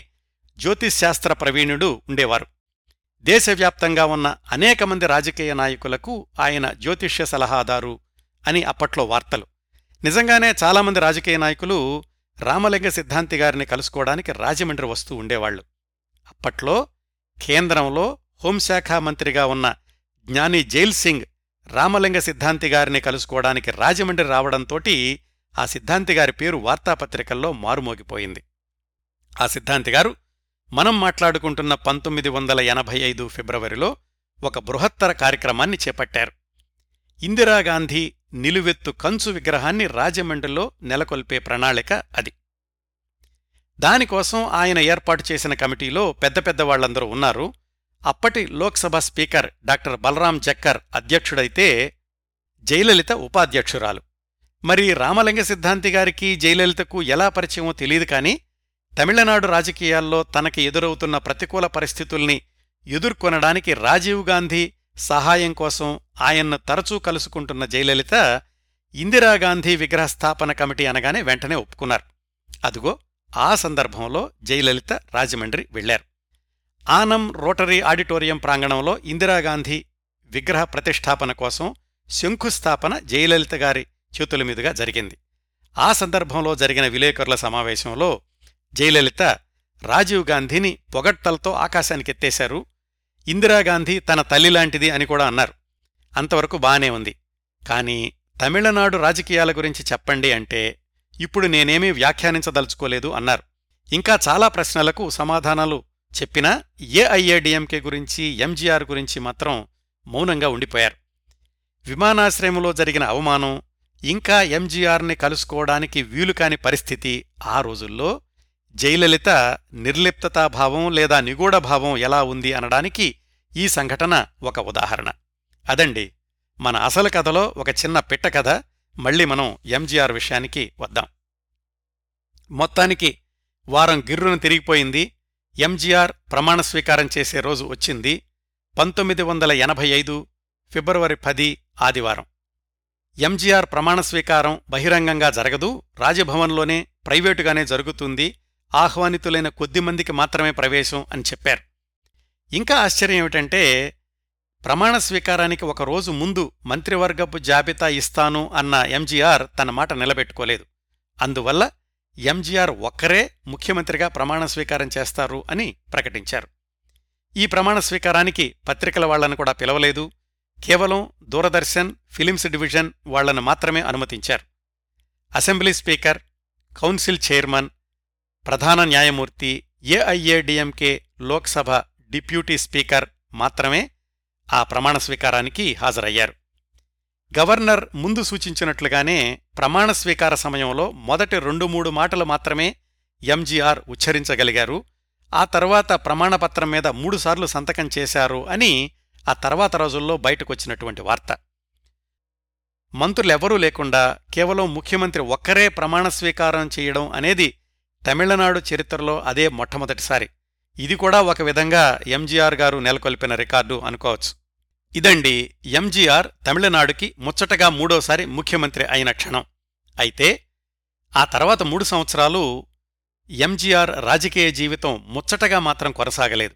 జ్యోతిశాస్త్ర ప్రవీణుడు ఉండేవారు. దేశవ్యాప్తంగా ఉన్న అనేక మంది రాజకీయ నాయకులకు ఆయన జ్యోతిష్య సలహాదారు అని అప్పట్లో వార్తలు. నిజంగానే చాలామంది రాజకీయ నాయకులు రామలింగ సిద్ధాంతి గారిని కలుసుకోవడానికి రాజమండ్రి వస్తూ ఉండేవాళ్లు. అప్పట్లో కేంద్రంలో హోంశాఖ మంత్రిగా ఉన్న జ్ఞాని జైల్ సింగ్ రామలింగ సిద్ధాంతి గారిని కలుసుకోవడానికి రాజమండ్రి రావడంతోటి ఆ సిద్ధాంతిగారి పేరు వార్తాపత్రికల్లో మారుమోగిపోయింది. ఆ సిద్ధాంతిగారు మనం మాట్లాడుకుంటున్న పంతొమ్మిది వందల ఎనభై ఐదు ఫిబ్రవరిలో ఒక బృహత్తర కార్యక్రమాన్ని చేపట్టారు. ఇందిరాగాంధీ నిలువెత్తు కంచు విగ్రహాన్ని రాజమండ్రిలో నెలకొల్పే ప్రణాళిక అది. దానికోసం ఆయన ఏర్పాటు చేసిన కమిటీలో పెద్ద పెద్దవాళ్లందరూ ఉన్నారు. అప్పటి లోక్సభ స్పీకర్ డాక్టర్ బలరాం జక్కర్ అధ్యక్షుడైతే జయలలిత ఉపాధ్యక్షురాలు. మరి రామలింగ సిద్ధాంతి గారికి జయలలితకు ఎలా పరిచయమో తెలియదు కానీ తమిళనాడు రాజకీయాల్లో తనకి ఎదురవుతున్న ప్రతికూల పరిస్థితుల్ని ఎదుర్కొనడానికి రాజీవ్ గాంధీ సహాయం కోసం ఆయన్ను తరచూ కలుసుకుంటున్న జయలలిత ఇందిరాగాంధీ విగ్రహ స్థాపన కమిటీ అనగానే వెంటనే ఒప్పుకున్నారు. అదుగో ఆ సందర్భంలో జయలలిత రాజమండ్రి వెళ్లారు. ఆనం రోటరీ ఆడిటోరియం ప్రాంగణంలో ఇందిరాగాంధీ విగ్రహ ప్రతిష్ఠాపన కోసం శంకుస్థాపన జయలలిత గారి చేతుల మీదుగా జరిగింది. ఆ సందర్భంలో జరిగిన విలేకరుల సమావేశంలో జయలలిత రాజీవ్ గాంధీని పొగడ్తలతో ఆకాశానికెత్తేశారు. ఇందిరాగాంధీ తన తల్లిలాంటిది అని కూడా అన్నారు. అంతవరకు బానే ఉంది. కానీ తమిళనాడు రాజకీయాల గురించి చెప్పండి అంటే ఇప్పుడు నేనేమీ వ్యాఖ్యానించదలుచుకోలేదు అన్నారు. ఇంకా చాలా ప్రశ్నలకు సమాధానాలు చెప్పినా ఏఐఏడిఎంకే గురించి, ఎంజీఆర్ గురించి మాత్రం మౌనంగా ఉండిపోయారు. విమానాశ్రయంలో జరిగిన అవమానం, ఇంకా ఎంజీఆర్ని కలుసుకోవడానికి వీలుకాని పరిస్థితి ఆ రోజుల్లో జయలలిత నిర్లిప్తతాభావం లేదా నిగూఢభావం ఎలా ఉంది అనడానికి ఈ సంఘటన ఒక ఉదాహరణ. అదండి మన అసలు కథలో ఒక చిన్న పిట్ట కథ. మళ్లీ మనం ఎంజీఆర్ విషయానికి వద్దాం. మొత్తానికి వారం గిర్రును తిరిగిపోయింది. ఎంజీఆర్ ప్రమాణ స్వీకారం చేసే రోజు వచ్చింది. పంతొమ్మిది వందల ఎనభై ఐదు ఫిబ్రవరి పది ఆదివారం. ఎంజీఆర్ ప్రమాణ స్వీకారం బహిరంగంగా జరగదు, రాజభవన్లోనే ప్రైవేటుగానే జరుగుతుంది. ఆహ్వానితులైన కొద్దిమందికి మాత్రమే ప్రవేశం అని చెప్పారు. ఇంకా ఆశ్చర్యం ఏమిటంటే ప్రమాణ స్వీకారానికి ఒక రోజు ముందు మంత్రివర్గపు జాబితా ఇస్తాను అన్న ఎంజీఆర్ తన మాట నిలబెట్టుకోలేదు. అందువల్ల ఎంజీఆర్ ఒక్కరే ముఖ్యమంత్రిగా ప్రమాణ స్వీకారం చేస్తారు అని ప్రకటించారు. ఈ ప్రమాణ స్వీకారానికి పత్రికల వాళ్లను కూడా పిలవలేదు. కేవలం దూరదర్శన్, ఫిలిమ్స్ డివిజన్ వాళ్లను మాత్రమే అనుమతించారు. అసెంబ్లీ స్పీకర్, కౌన్సిల్ చైర్మన్, ప్రధాన న్యాయమూర్తి, ఏఐఏడిఎంకే లోక్సభ డిప్యూటీ స్పీకర్ మాత్రమే ఆ ప్రమాణ స్వీకారానికి హాజరయ్యారు. గవర్నర్ ముందు సూచించినట్లుగానే ప్రమాణ స్వీకార సమయంలో మొదటి రెండు మూడు మాటలు మాత్రమే ఎంజీఆర్ ఉచ్చరించగలిగారు. ఆ తర్వాత ప్రమాణపత్రం మీద మూడుసార్లు సంతకం చేశారు అని ఆ తర్వాత రోజుల్లో బయటకొచ్చినటువంటి వార్త. మంత్రులెవరూ లేకుండా కేవలం ముఖ్యమంత్రి ఒక్కరే ప్రమాణ స్వీకారం చేయడం అనేది తమిళనాడు చరిత్రలో అదే మొట్టమొదటిసారి. ఇది కూడా ఒక విధంగా ఎంజీఆర్ గారు నెలకొల్పిన రికార్డు అనుకోవచ్చు. ఇదండి ఎంజీఆర్ తమిళనాడుకి ముచ్చటగా మూడోసారి ముఖ్యమంత్రి అయిన క్షణం. అయితే ఆ తర్వాత మూడు సంవత్సరాలు ఎంజీఆర్ రాజకీయ జీవితం ముచ్చటగా మాత్రం కొనసాగలేదు.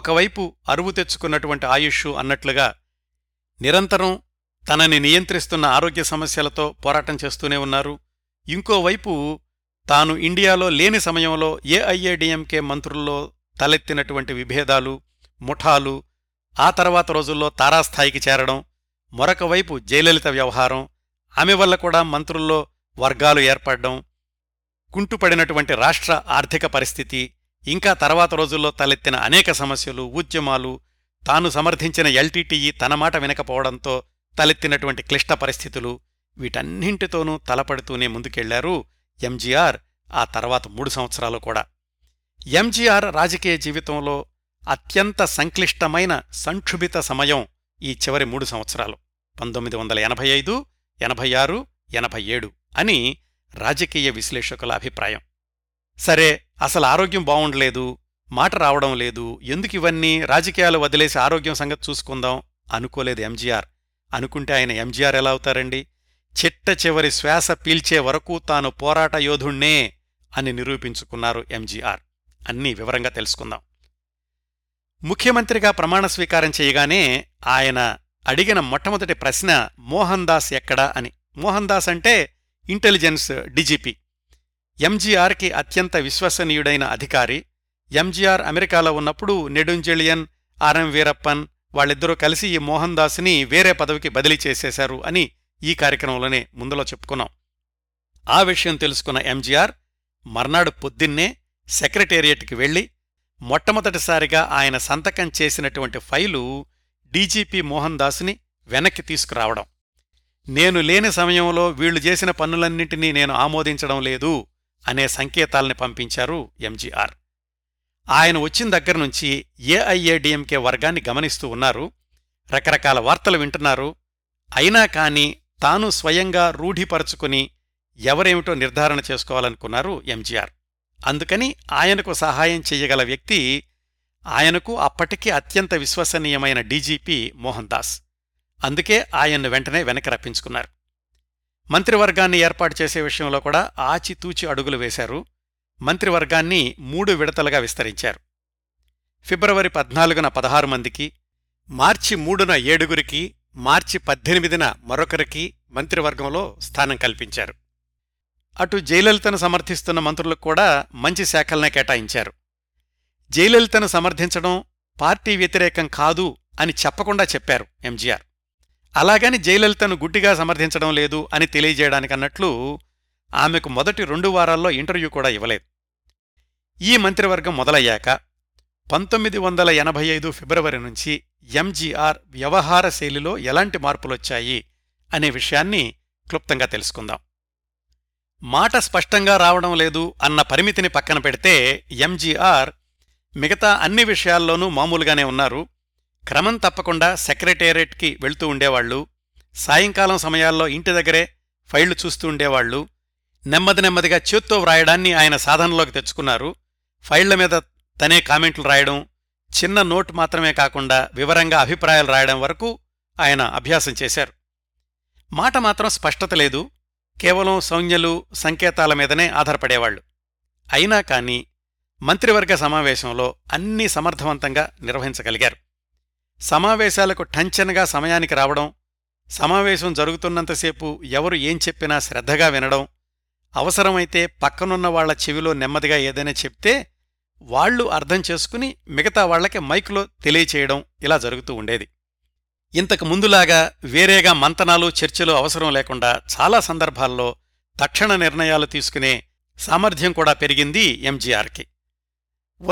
ఒకవైపు అరువు తెచ్చుకున్నటువంటి ఆయుష్షు అన్నట్లుగా నిరంతరం తనని నియంత్రిస్తున్న ఆరోగ్య సమస్యలతో పోరాటం చేస్తూనే ఉన్నారు. ఇంకోవైపు తాను ఇండియాలో లేని సమయంలో ఏఐఏడిఎంకే మంత్రుల్లో తలెత్తినటువంటి విభేదాలు, ముఠాలు ఆ తర్వాత రోజుల్లో తారాస్థాయికి చేరడం, మరొకవైపు జయలలిత వ్యవహారం, ఆమె వల్ల కూడా మంత్రుల్లో వర్గాలు ఏర్పడడం, కుంటుపడినటువంటి రాష్ట్ర ఆర్థిక పరిస్థితి, ఇంకా తర్వాత రోజుల్లో తలెత్తిన అనేక సమస్యలు, ఉద్యమాలు, తాను సమర్థించిన ఎల్టీటీఈ తన మాట వినకపోవడంతో తలెత్తినటువంటి క్లిష్ట పరిస్థితులు, వీటన్నింటితోనూ తలపడుతూనే ముందుకెళ్లారు ఎంజీఆర్ ఆ తర్వాత మూడు సంవత్సరాలు కూడా. ఎంజీఆర్ రాజకీయ జీవితంలో అత్యంత సంక్లిష్టమైన సంక్షుభిత సమయం ఈ చివరి మూడు సంవత్సరాలు, పంతొమ్మిది వందల ఎనభై ఐదు ఎనభై ఆరు ఎనభై ఏడు అని రాజకీయ విశ్లేషకుల అభిప్రాయం. సరే, అసలు ఆరోగ్యం బావుండలేదు, మాట రావడం లేదు, ఎందుకు ఇవన్నీ, రాజకీయాలు వదిలేసి ఆరోగ్యం సంగతి చూసుకుందాం అనుకోలేదు ఎంజీఆర్. అనుకుంటే ఆయన ఎంజీఆర్ ఎలా అవుతారండి? చిట్ట చివరి శ్వాస పీల్చే వరకు తాను పోరాట యోధుణ్ణే అని నిరూపించుకున్నారు ఎంజీఆర్. అన్నీ వివరంగా తెలుసుకుందాం. ముఖ్యమంత్రిగా ప్రమాణ స్వీకారం చేయగానే ఆయన అడిగిన మొట్టమొదటి ప్రశ్న మోహన్ దాస్ ఎక్కడా అని. మోహన్ దాస్ అంటే ఇంటెలిజెన్స్ డీజీపీ, ఎంజీఆర్కి అత్యంత విశ్వసనీయుడైన అధికారి. ఎంజీఆర్ అమెరికాలో ఉన్నప్పుడు నెడుంజెలియన్, ఆర్ఎం వీరప్పన్ వాళ్ళిద్దరూ కలిసి ఈ మోహన్ దాస్ని వేరే పదవికి బదిలీ చేసేశారు అని ఈ కార్యక్రమంలోనే ముందులో చెప్పుకున్నాం. ఆ విషయం తెలుసుకున్న ఎంజీఆర్ మర్నాడు పొద్దున్నే సెక్రటేరియట్కి వెళ్లి మొట్టమొదటిసారిగా ఆయన సంతకం చేసినటువంటి ఫైలు డీజీపీ మోహన్ దాసుని వెనక్కి తీసుకురావడం. నేను లేని సమయంలో వీళ్లు చేసిన పన్నులన్నింటినీ నేను ఆమోదించడం లేదు అనే సంకేతాలని పంపించారు ఎంజీఆర్. ఆయన వచ్చిన దగ్గరనుంచి ఏఐఏడిఎంకే వర్గాన్ని గమనిస్తూ ఉన్నారు, రకరకాల వార్తలు వింటున్నారు. అయినా కాని తాను స్వయంగా రూఢీపరచుకుని ఎవరేమిటో నిర్ధారణ చేసుకోవాలనుకున్నారు ఎంజీఆర్. అందుకని ఆయనకు సహాయం చెయ్యగల వ్యక్తి ఆయనకు అప్పటికీ అత్యంత విశ్వసనీయమైన డీజీపీ మోహన్ దాస్. అందుకే ఆయన్ను వెంటనే వెనక్కి రప్పించుకున్నారు. మంత్రివర్గాన్ని ఏర్పాటు చేసే విషయంలో కూడా ఆచితూచి అడుగులు వేశారు. మంత్రివర్గాన్ని మూడు విడతలుగా విస్తరించారు. ఫిబ్రవరి పద్నాలుగున పదహారు మందికి, మార్చి మూడున ఏడుగురికి, మార్చి పద్దెనిమిదిన మరొకరికి మంత్రివర్గంలో స్థానం కల్పించారు. అటు జయలలితను సమర్థిస్తున్న మంత్రులకు కూడా మంచి శాఖలనే కేటాయించారు. జయలలితను సమర్థించడం పార్టీ వ్యతిరేకం కాదు అని చెప్పకుండా చెప్పారు ఎంజీఆర్. అలాగని జయలలితను గుడ్డిగా సమర్థించడం లేదు అని తెలియజేయడానికన్నట్లు ఆమెకు మొదటి రెండు వారాల్లో ఇంటర్వ్యూ కూడా ఇవ్వలేదు. ఈ మంత్రివర్గం మొదలయ్యాక పంతొమ్మిది వందల ఎనభై ఐదు ఫిబ్రవరి నుంచి ఎంజీఆర్ వ్యవహార శైలిలో ఎలాంటి మార్పులొచ్చాయి అనే విషయాన్ని క్లుప్తంగా తెలుసుకుందాం. మాట స్పష్టంగా రావడం లేదు అన్న పరిమితిని పక్కన పెడితే ఎంజీఆర్ మిగతా అన్ని విషయాల్లోనూ మామూలుగానే ఉన్నారు. క్రమం తప్పకుండా సెక్రటేరియట్కి వెళ్తూ ఉండేవాళ్లు, సాయంకాలం సమయాల్లో ఇంటి దగ్గరే ఫైళ్లు చూస్తూ ఉండేవాళ్లు. నెమ్మది నెమ్మదిగా చేత్తో వ్రాయడాన్ని ఆయన సాధనలోకి తెచ్చుకున్నారు. ఫైళ్ల మీద తనే కామెంట్లు రాయడం, చిన్న నోట్ మాత్రమే కాకుండా వివరంగా అభిప్రాయాలు రాయడం వరకు ఆయన అభ్యాసం చేశారు. మాట మాత్రం స్పష్టత లేదు, కేవలం సంజ్ఞలు సంకేతాల మీదనే ఆధారపడేవాళ్లు. అయినా కానీ మంత్రివర్గ సమావేశంలో అన్నీ సమర్థవంతంగా నిర్వహించగలిగారు. సమావేశాలకు ఠంచనగా సమయానికి రావడం, సమావేశం జరుగుతున్నంతసేపు ఎవరు ఏం చెప్పినా శ్రద్ధగా వినడం, అవసరమైతే పక్కనున్న వాళ్ల చెవిలో నెమ్మదిగా ఏదైనా చెప్తే వాళ్లు అర్థం చేసుకుని మిగతా వాళ్లకి మైక్లో తెలియచేయడం, ఇలా జరుగుతూ ఉండేది. ఇంతకు ముందులాగా వేరేగా మంతనాలు చర్చలు అవసరం లేకుండా చాలా సందర్భాల్లో తక్షణ నిర్ణయాలు తీసుకునే సామర్థ్యం కూడా పెరిగింది ఎంజీఆర్కి.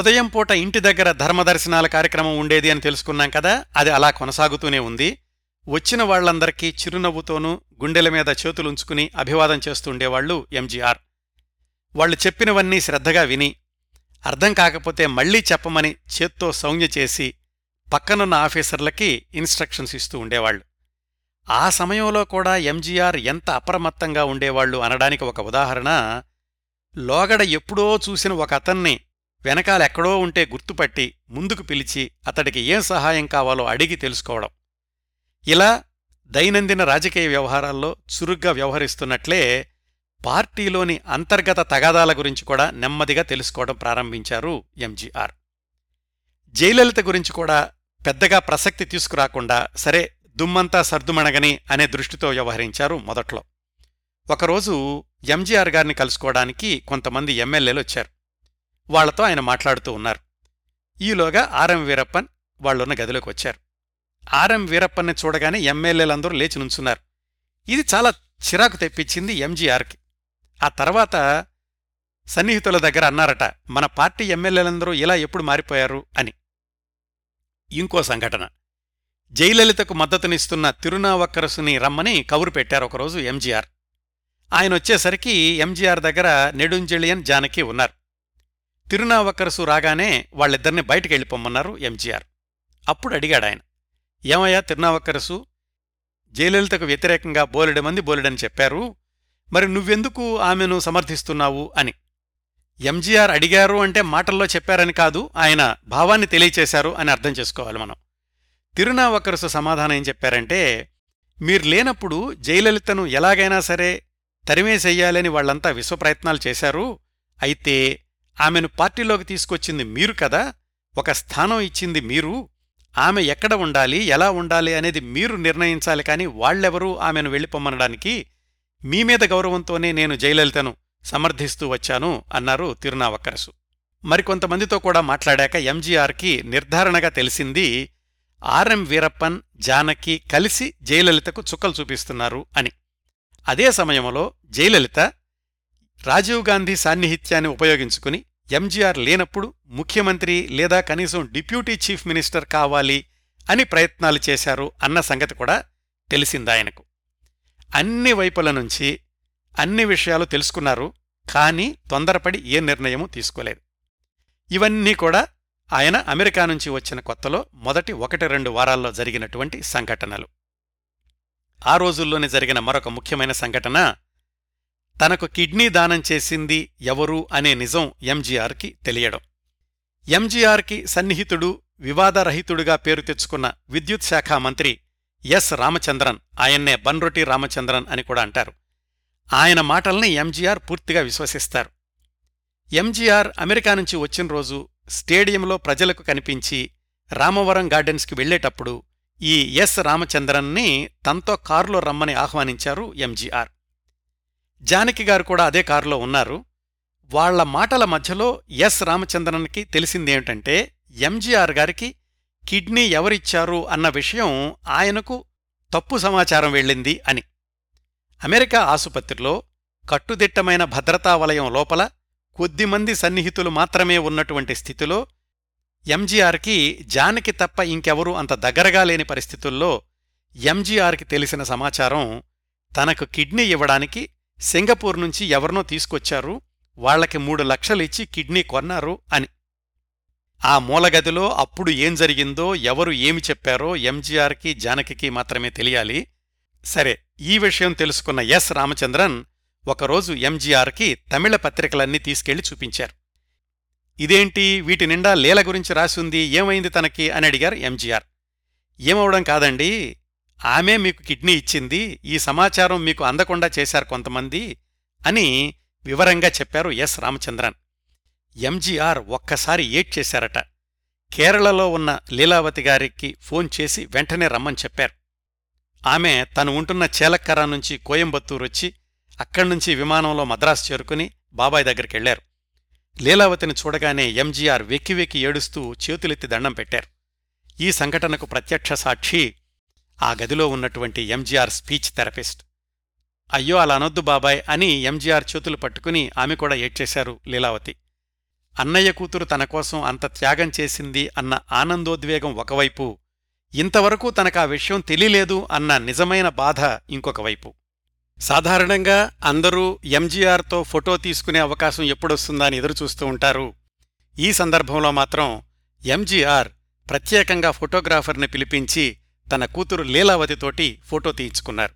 ఉదయం పూట ఇంటి దగ్గర ధర్మదర్శనాల కార్యక్రమం ఉండేది అని తెలుసుకున్నాం కదా, అది అలా కొనసాగుతూనే ఉంది. వచ్చిన వాళ్లందరికీ చిరునవ్వుతోనూ గుండెల మీద చేతులుంచుకుని అభివాదం చేస్తుండేవాళ్లు ఎంజీఆర్. వాళ్లు చెప్పినవన్నీ శ్రద్ధగా విని, అర్థం కాకపోతే మళ్లీ చెప్పమని చేత్తో సౌంజ్ఞ చేసి పక్కనున్న ఆఫీసర్లకి ఇన్స్ట్రక్షన్స్ ఇస్తూ ఉండేవాళ్లు. ఆ సమయంలో కూడా ఎంజీఆర్ ఎంత అప్రమత్తంగా ఉండేవాళ్లు అనడానికి ఒక ఉదాహరణ, లోగడ ఎప్పుడో చూసిన ఒక అతన్ని వెనకాలెక్కడో ఉంటే గుర్తుపట్టి ముందుకు పిలిచి అతడికి ఏం సహాయం కావాలో అడిగి తెలుసుకోవడం. ఇలా దైనందిన రాజకీయ వ్యవహారాల్లో చురుగ్గా వ్యవహరిస్తున్నట్లే పార్టీలోని అంతర్గత తగాదాల గురించి కూడా నెమ్మదిగా తెలుసుకోవడం ప్రారంభించారు ఎంజీఆర్. జయలలిత గురించి కూడా పెద్దగా ప్రసక్తి తీసుకురాకుండా, సరే దుమ్మంతా సర్దుమణగని అనే దృష్టితో వ్యవహరించారు మొదట్లో. ఒకరోజు ఎంజీఆర్ గారిని కలుసుకోవడానికి కొంతమంది ఎమ్మెల్యేలు వచ్చారు. వాళ్లతో ఆయన మాట్లాడుతూ ఉన్నారు. ఈలోగా ఆర్ఎం వీరప్పన్ వాళ్లున్న గదిలోకి వచ్చారు. ఆర్ఎం వీరప్పన్ని చూడగానే ఎమ్మెల్యేలందరూ లేచి నుంచున్నారు. ఇది చాలా చిరాకు తెప్పించింది ఎంజీఆర్కి. ఆ తర్వాత సన్నిహితుల దగ్గర అన్నారట, మన పార్టీ ఎమ్మెల్యేలందరూ ఇలా ఎప్పుడు మారిపోయారు అని. ఇంకో సంఘటన, జయలలితకు మద్దతునిస్తున్న తిరునావక్కరసుని రమ్మని కబురు పెట్టారు ఒకరోజు ఎంజీఆర్. ఆయన వచ్చేసరికి ఎంజీఆర్ దగ్గర నెడుంజలియన్ జానకి ఉన్నారు. తిరునావక్కరసు రాగానే వాళ్ళిద్దరిని బయటికెళ్ళిపోమ్మన్నారు ఎంజీఆర్. అప్పుడు అడిగాడాయన, ఏమయ్యా తిరునావక్కరసు, జయలలితకు వ్యతిరేకంగా బోలెడమంది బోలెడని చెప్పారు, మరి నువ్వెందుకు ఆమెను సమర్థిస్తున్నావు అని. ఎంజీఆర్ అడిగారు అంటే మాటల్లో చెప్పారని కాదు, ఆయన భావాన్ని తెలియచేశారు అని అర్థం చేసుకోవాలి మనం. తిరునావక్కరసు సమాధానం ఏం చెప్పారంటే, మీరు లేనప్పుడు జయలలితను ఎలాగైనా సరే తరిమేసెయ్యాలని వాళ్లంతా విశ్వప్రయత్నాలు చేశారు. అయితే ఆమెను పార్టీలోకి తీసుకొచ్చింది మీరు కదా, ఒక స్థానం ఇచ్చింది మీరు, ఆమె ఎక్కడ ఉండాలి ఎలా ఉండాలి అనేది మీరు నిర్ణయించాలి. కానీ వాళ్లెవరూ ఆమెను వెళ్ళిపోమనడానికి మీ మీద గౌరవంతోనే నేను జయలలితను సమర్థిస్తూ వచ్చాను అన్నారు తిరునావక్కరసు. మరికొంతమందితో కూడా మాట్లాడాక ఎంజీఆర్కి నిర్ధారణగా తెలిసింది, ఆర్ఎం వీరప్పన్ జానకి కలిసి జయలలితకు చుక్కలు చూపిస్తున్నారు అని. అదే సమయంలో జయలలిత రాజీవ్ గాంధీ సాన్నిహిత్యాన్ని ఉపయోగించుకుని ఎంజీఆర్ లేనప్పుడు ముఖ్యమంత్రి లేదా కనీసం డిప్యూటీ చీఫ్ మినిస్టర్ కావాలి అని ప్రయత్నాలు చేశారు అన్న సంగతి కూడా తెలిసిందాయనకు. అన్ని వైపుల నుంచి అన్ని విషయాలు తెలుసుకున్నారు, కానీ తొందరపడి ఏ నిర్ణయమూ తీసుకోలేదు. ఇవన్నీ కూడా ఆయన అమెరికా నుంచి వచ్చిన కొత్తలో మొదటి ఒకటి రెండు వారాల్లో జరిగినటువంటి సంఘటనలు. ఆ రోజుల్లోనే జరిగిన మరొక ముఖ్యమైన సంఘటన, తనకు కిడ్నీ దానం చేసింది ఎవరు అనే నిజం ఎంజీఆర్కి తెలియడం. ఎంజీఆర్కి సన్నిహితుడు, వివాదరహితుడుగా పేరు తెచ్చుకున్న విద్యుత్ శాఖ మంత్రి ఎస్ రామచంద్రన్, ఆయన్నే బన్రొటి రామచంద్రన్ అని కూడా అంటారు, ఆయన మాటల్ని ఎంజీఆర్ పూర్తిగా విశ్వసిస్తారు. ఎంజీఆర్ అమెరికా నుంచి వచ్చిన రోజు స్టేడియంలో ప్రజలకు కనిపించి రామవరం గార్డెన్స్కి వెళ్లేటప్పుడు ఈ ఎస్ రామచంద్రన్ని తనతో కారులో రమ్మని ఆహ్వానించారు ఎంజీఆర్. జానకిగారు కూడా అదే కారులో ఉన్నారు. వాళ్ల మాటల మధ్యలో ఎస్ రామచంద్రన్కి తెలిసిందేమిటంటే, ఎంజీఆర్ గారికి కిడ్నీ ఎవరిచ్చారు అన్న విషయం ఆయనకు తప్పు సమాచారం వెళ్ళింది అని. అమెరికా ఆసుపత్రిలో కట్టుదిట్టమైన భద్రతా వలయం లోపల కొద్దిమంది సన్నిహితులు మాత్రమే ఉన్నటువంటి స్థితిలో ఎంజీఆర్కి జానకి తప్ప ఇంకెవరూ అంత దగ్గరగా లేని పరిస్థితుల్లో ఎంజీఆర్కి తెలిసిన సమాచారం, తనకు కిడ్నీ ఇవ్వడానికి సింగపూర్ నుంచి ఎవరినో తీసుకొచ్చారు, వాళ్లకి మూడు లక్షలిచ్చి కిడ్నీ కొన్నారు అని. ఆ మూలగదిలో అప్పుడు ఏం జరిగిందో, ఎవరు ఏమి చెప్పారో ఎంజీఆర్కి జానకికి మాత్రమే తెలియాలి. సరే, ఈ విషయం తెలుసుకున్న ఎస్ రామచంద్రన్ ఒకరోజు ఎంజీఆర్కి తమిళ పత్రికలన్నీ తీసుకెళ్లి చూపించారు. ఇదేంటి, వీటి నిండా లీల గురించి రాసింది, ఏమైంది తనకి అని అడిగారు ఎంజీఆర్. ఏమవడం కాదండి, ఆమె మీకు కిడ్నీ ఇచ్చింది, ఈ సమాచారం మీకు అందకుండా చేశారు కొంతమంది అని వివరంగా చెప్పారు ఎస్ రామచంద్రన్. ఎంజీఆర్ ఒక్కసారి ఏడ్చేశారట. కేరళలో ఉన్న లీలావతి గారికి ఫోన్ చేసి వెంటనే రమ్మని చెప్పారు. ఆమె తను ఉంటున్న చేలక్కర నుంచి కోయంబత్తూరొచ్చి అక్కడ్నుంచి విమానంలో మద్రాసు చేరుకుని బాబాయ్ దగ్గరికెళ్లారు. లీలావతిని చూడగానే ఎంజీఆర్ వెక్కి వెక్కి ఏడుస్తూ చేతులెత్తి దండం పెట్టారు. ఈ సంఘటనకు ప్రత్యక్ష సాక్షి ఆ గదిలో ఉన్నటువంటి ఎంజీఆర్ స్పీచ్ థెరపిస్ట్. అయ్యో అలా అనొద్దు బాబాయ్ అని ఎంజీఆర్ చేతులు పట్టుకుని ఆమె కూడా ఏడ్చేశారు లీలావతి. అన్నయ్య కూతురు తన కోసం అంత త్యాగం చేసింది అన్న ఆనందోద్వేగం ఒకవైపు, ఇంతవరకు తనకా విషయం తెలియలేదు అన్న నిజమైన బాధ ఇంకొకవైపు. సాధారణంగా అందరూ ఎంజీఆర్తో ఫొటో తీసుకునే అవకాశం ఎప్పుడొస్తుందని ఎదురుచూస్తూ ఉంటారు. ఈ సందర్భంలో మాత్రం ఎంజీఆర్ ప్రత్యేకంగా ఫోటోగ్రాఫర్ని పిలిపించి తన కూతురు లీలావతితోటి ఫోటో తీయించుకున్నారు.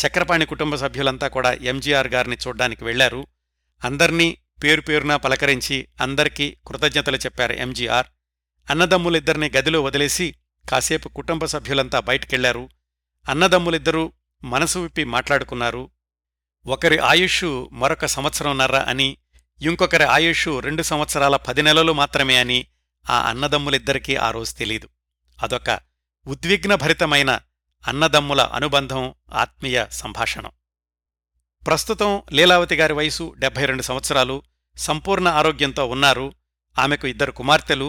చక్రపాణి కుటుంబ సభ్యులంతా కూడా ఎంజీఆర్ గారిని చూడ్డానికి వెళ్లారు. అందర్నీ పేరు పేరునా పలకరించి అందరికీ కృతజ్ఞతలు చెప్పారు ఎంజీఆర్. అన్నదమ్ములిద్దరినీ గదిలో వదిలేసి కాసేపు కుటుంబ సభ్యులంతా బయటికెళ్లారు. అన్నదమ్ములిద్దరూ మనసు విప్పి మాట్లాడుకున్నారు. ఒకరి ఆయుష్షు మరొక సంవత్సరంన్నర అని, ఇంకొకరి ఆయుష్షు రెండు సంవత్సరాల పది నెలలు మాత్రమే అని ఆ అన్నదమ్ములిద్దరికీ ఆ రోజు తెలీదు. అదొక ఉద్విగ్నభరితమైన అన్నదమ్ముల అనుబంధం, ఆత్మీయ సంభాషణ. ప్రస్తుతం లీలావతి గారి వయసు డెబ్బై రెండు సంవత్సరాలు, సంపూర్ణ ఆరోగ్యంతో ఉన్నారు. ఆమెకు ఇద్దరు కుమార్తెలు,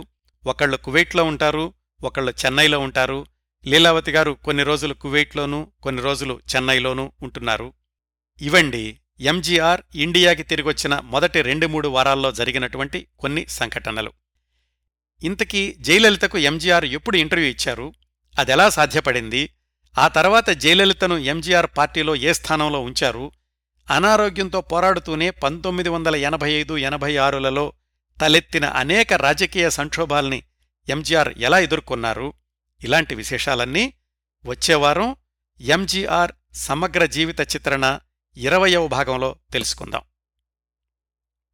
ఒకళ్ళు కువైట్లో ఉంటారు, ఒకళ్ళు చెన్నైలో ఉంటారు. లీలావతి గారు కొన్ని రోజులు కువైట్లోనూ కొన్ని రోజులు చెన్నైలోనూ ఉంటున్నారు. ఇవండి ఎంజీఆర్ ఇండియాకి తిరిగొచ్చిన మొదటి రెండు మూడు వారాల్లో జరిగినటువంటి కొన్ని సంఘటనలు. ఇంతకీ జయలలితకు ఎంజీఆర్ ఎప్పుడు ఇంటర్వ్యూ ఇచ్చారు, అదెలా సాధ్యపడింది, ఆ తర్వాత జయలలితను ఎంజీఆర్ పార్టీలో ఏ స్థానంలో ఉంచారు, అనారోగ్యంతో పోరాడుతూనే పంతొమ్మిది వందల ఎనభై ఐదు ఎనభై ఆరులలో తలెత్తిన అనేక రాజకీయ సంక్షోభాల్ని ఎంజీఆర్ ఎలా ఎదుర్కొన్నారు, ఇలాంటి విశేషాలన్నీ వచ్చేవారం ఎంజీఆర్ సమగ్ర జీవిత చిత్రణ ఇరవయవ భాగంలో తెలుసుకుందాం.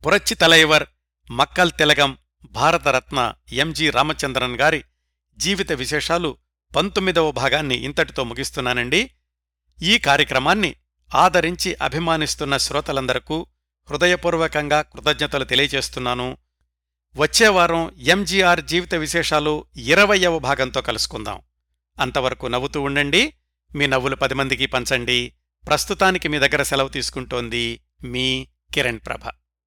పురచ్చి తలైవర్ మక్కల్ తిలగం భారతరత్న ఎంజీ రామచంద్రన్ గారి జీవిత విశేషాలు పంతొమ్మిదవ భాగాన్ని ఇంతటితో ముగిస్తున్నానండి. ఈ కార్యక్రమాన్ని ఆదరించి అభిమానిస్తున్న శ్రోతలందరకు హృదయపూర్వకంగా కృతజ్ఞతలు తెలియజేస్తున్నాను. వచ్చేవారం ఎంజీఆర్ జీవిత విశేషాలు ఇరవయవ భాగంతో కలుసుకుందాం. అంతవరకు నవ్వుతూ ఉండండి, మీ నవ్వులు పది మందికి పంచండి. ప్రస్తుతానికి మీ దగ్గర సెలవు తీసుకుంటోంది మీ కిరణ్ ప్రభ.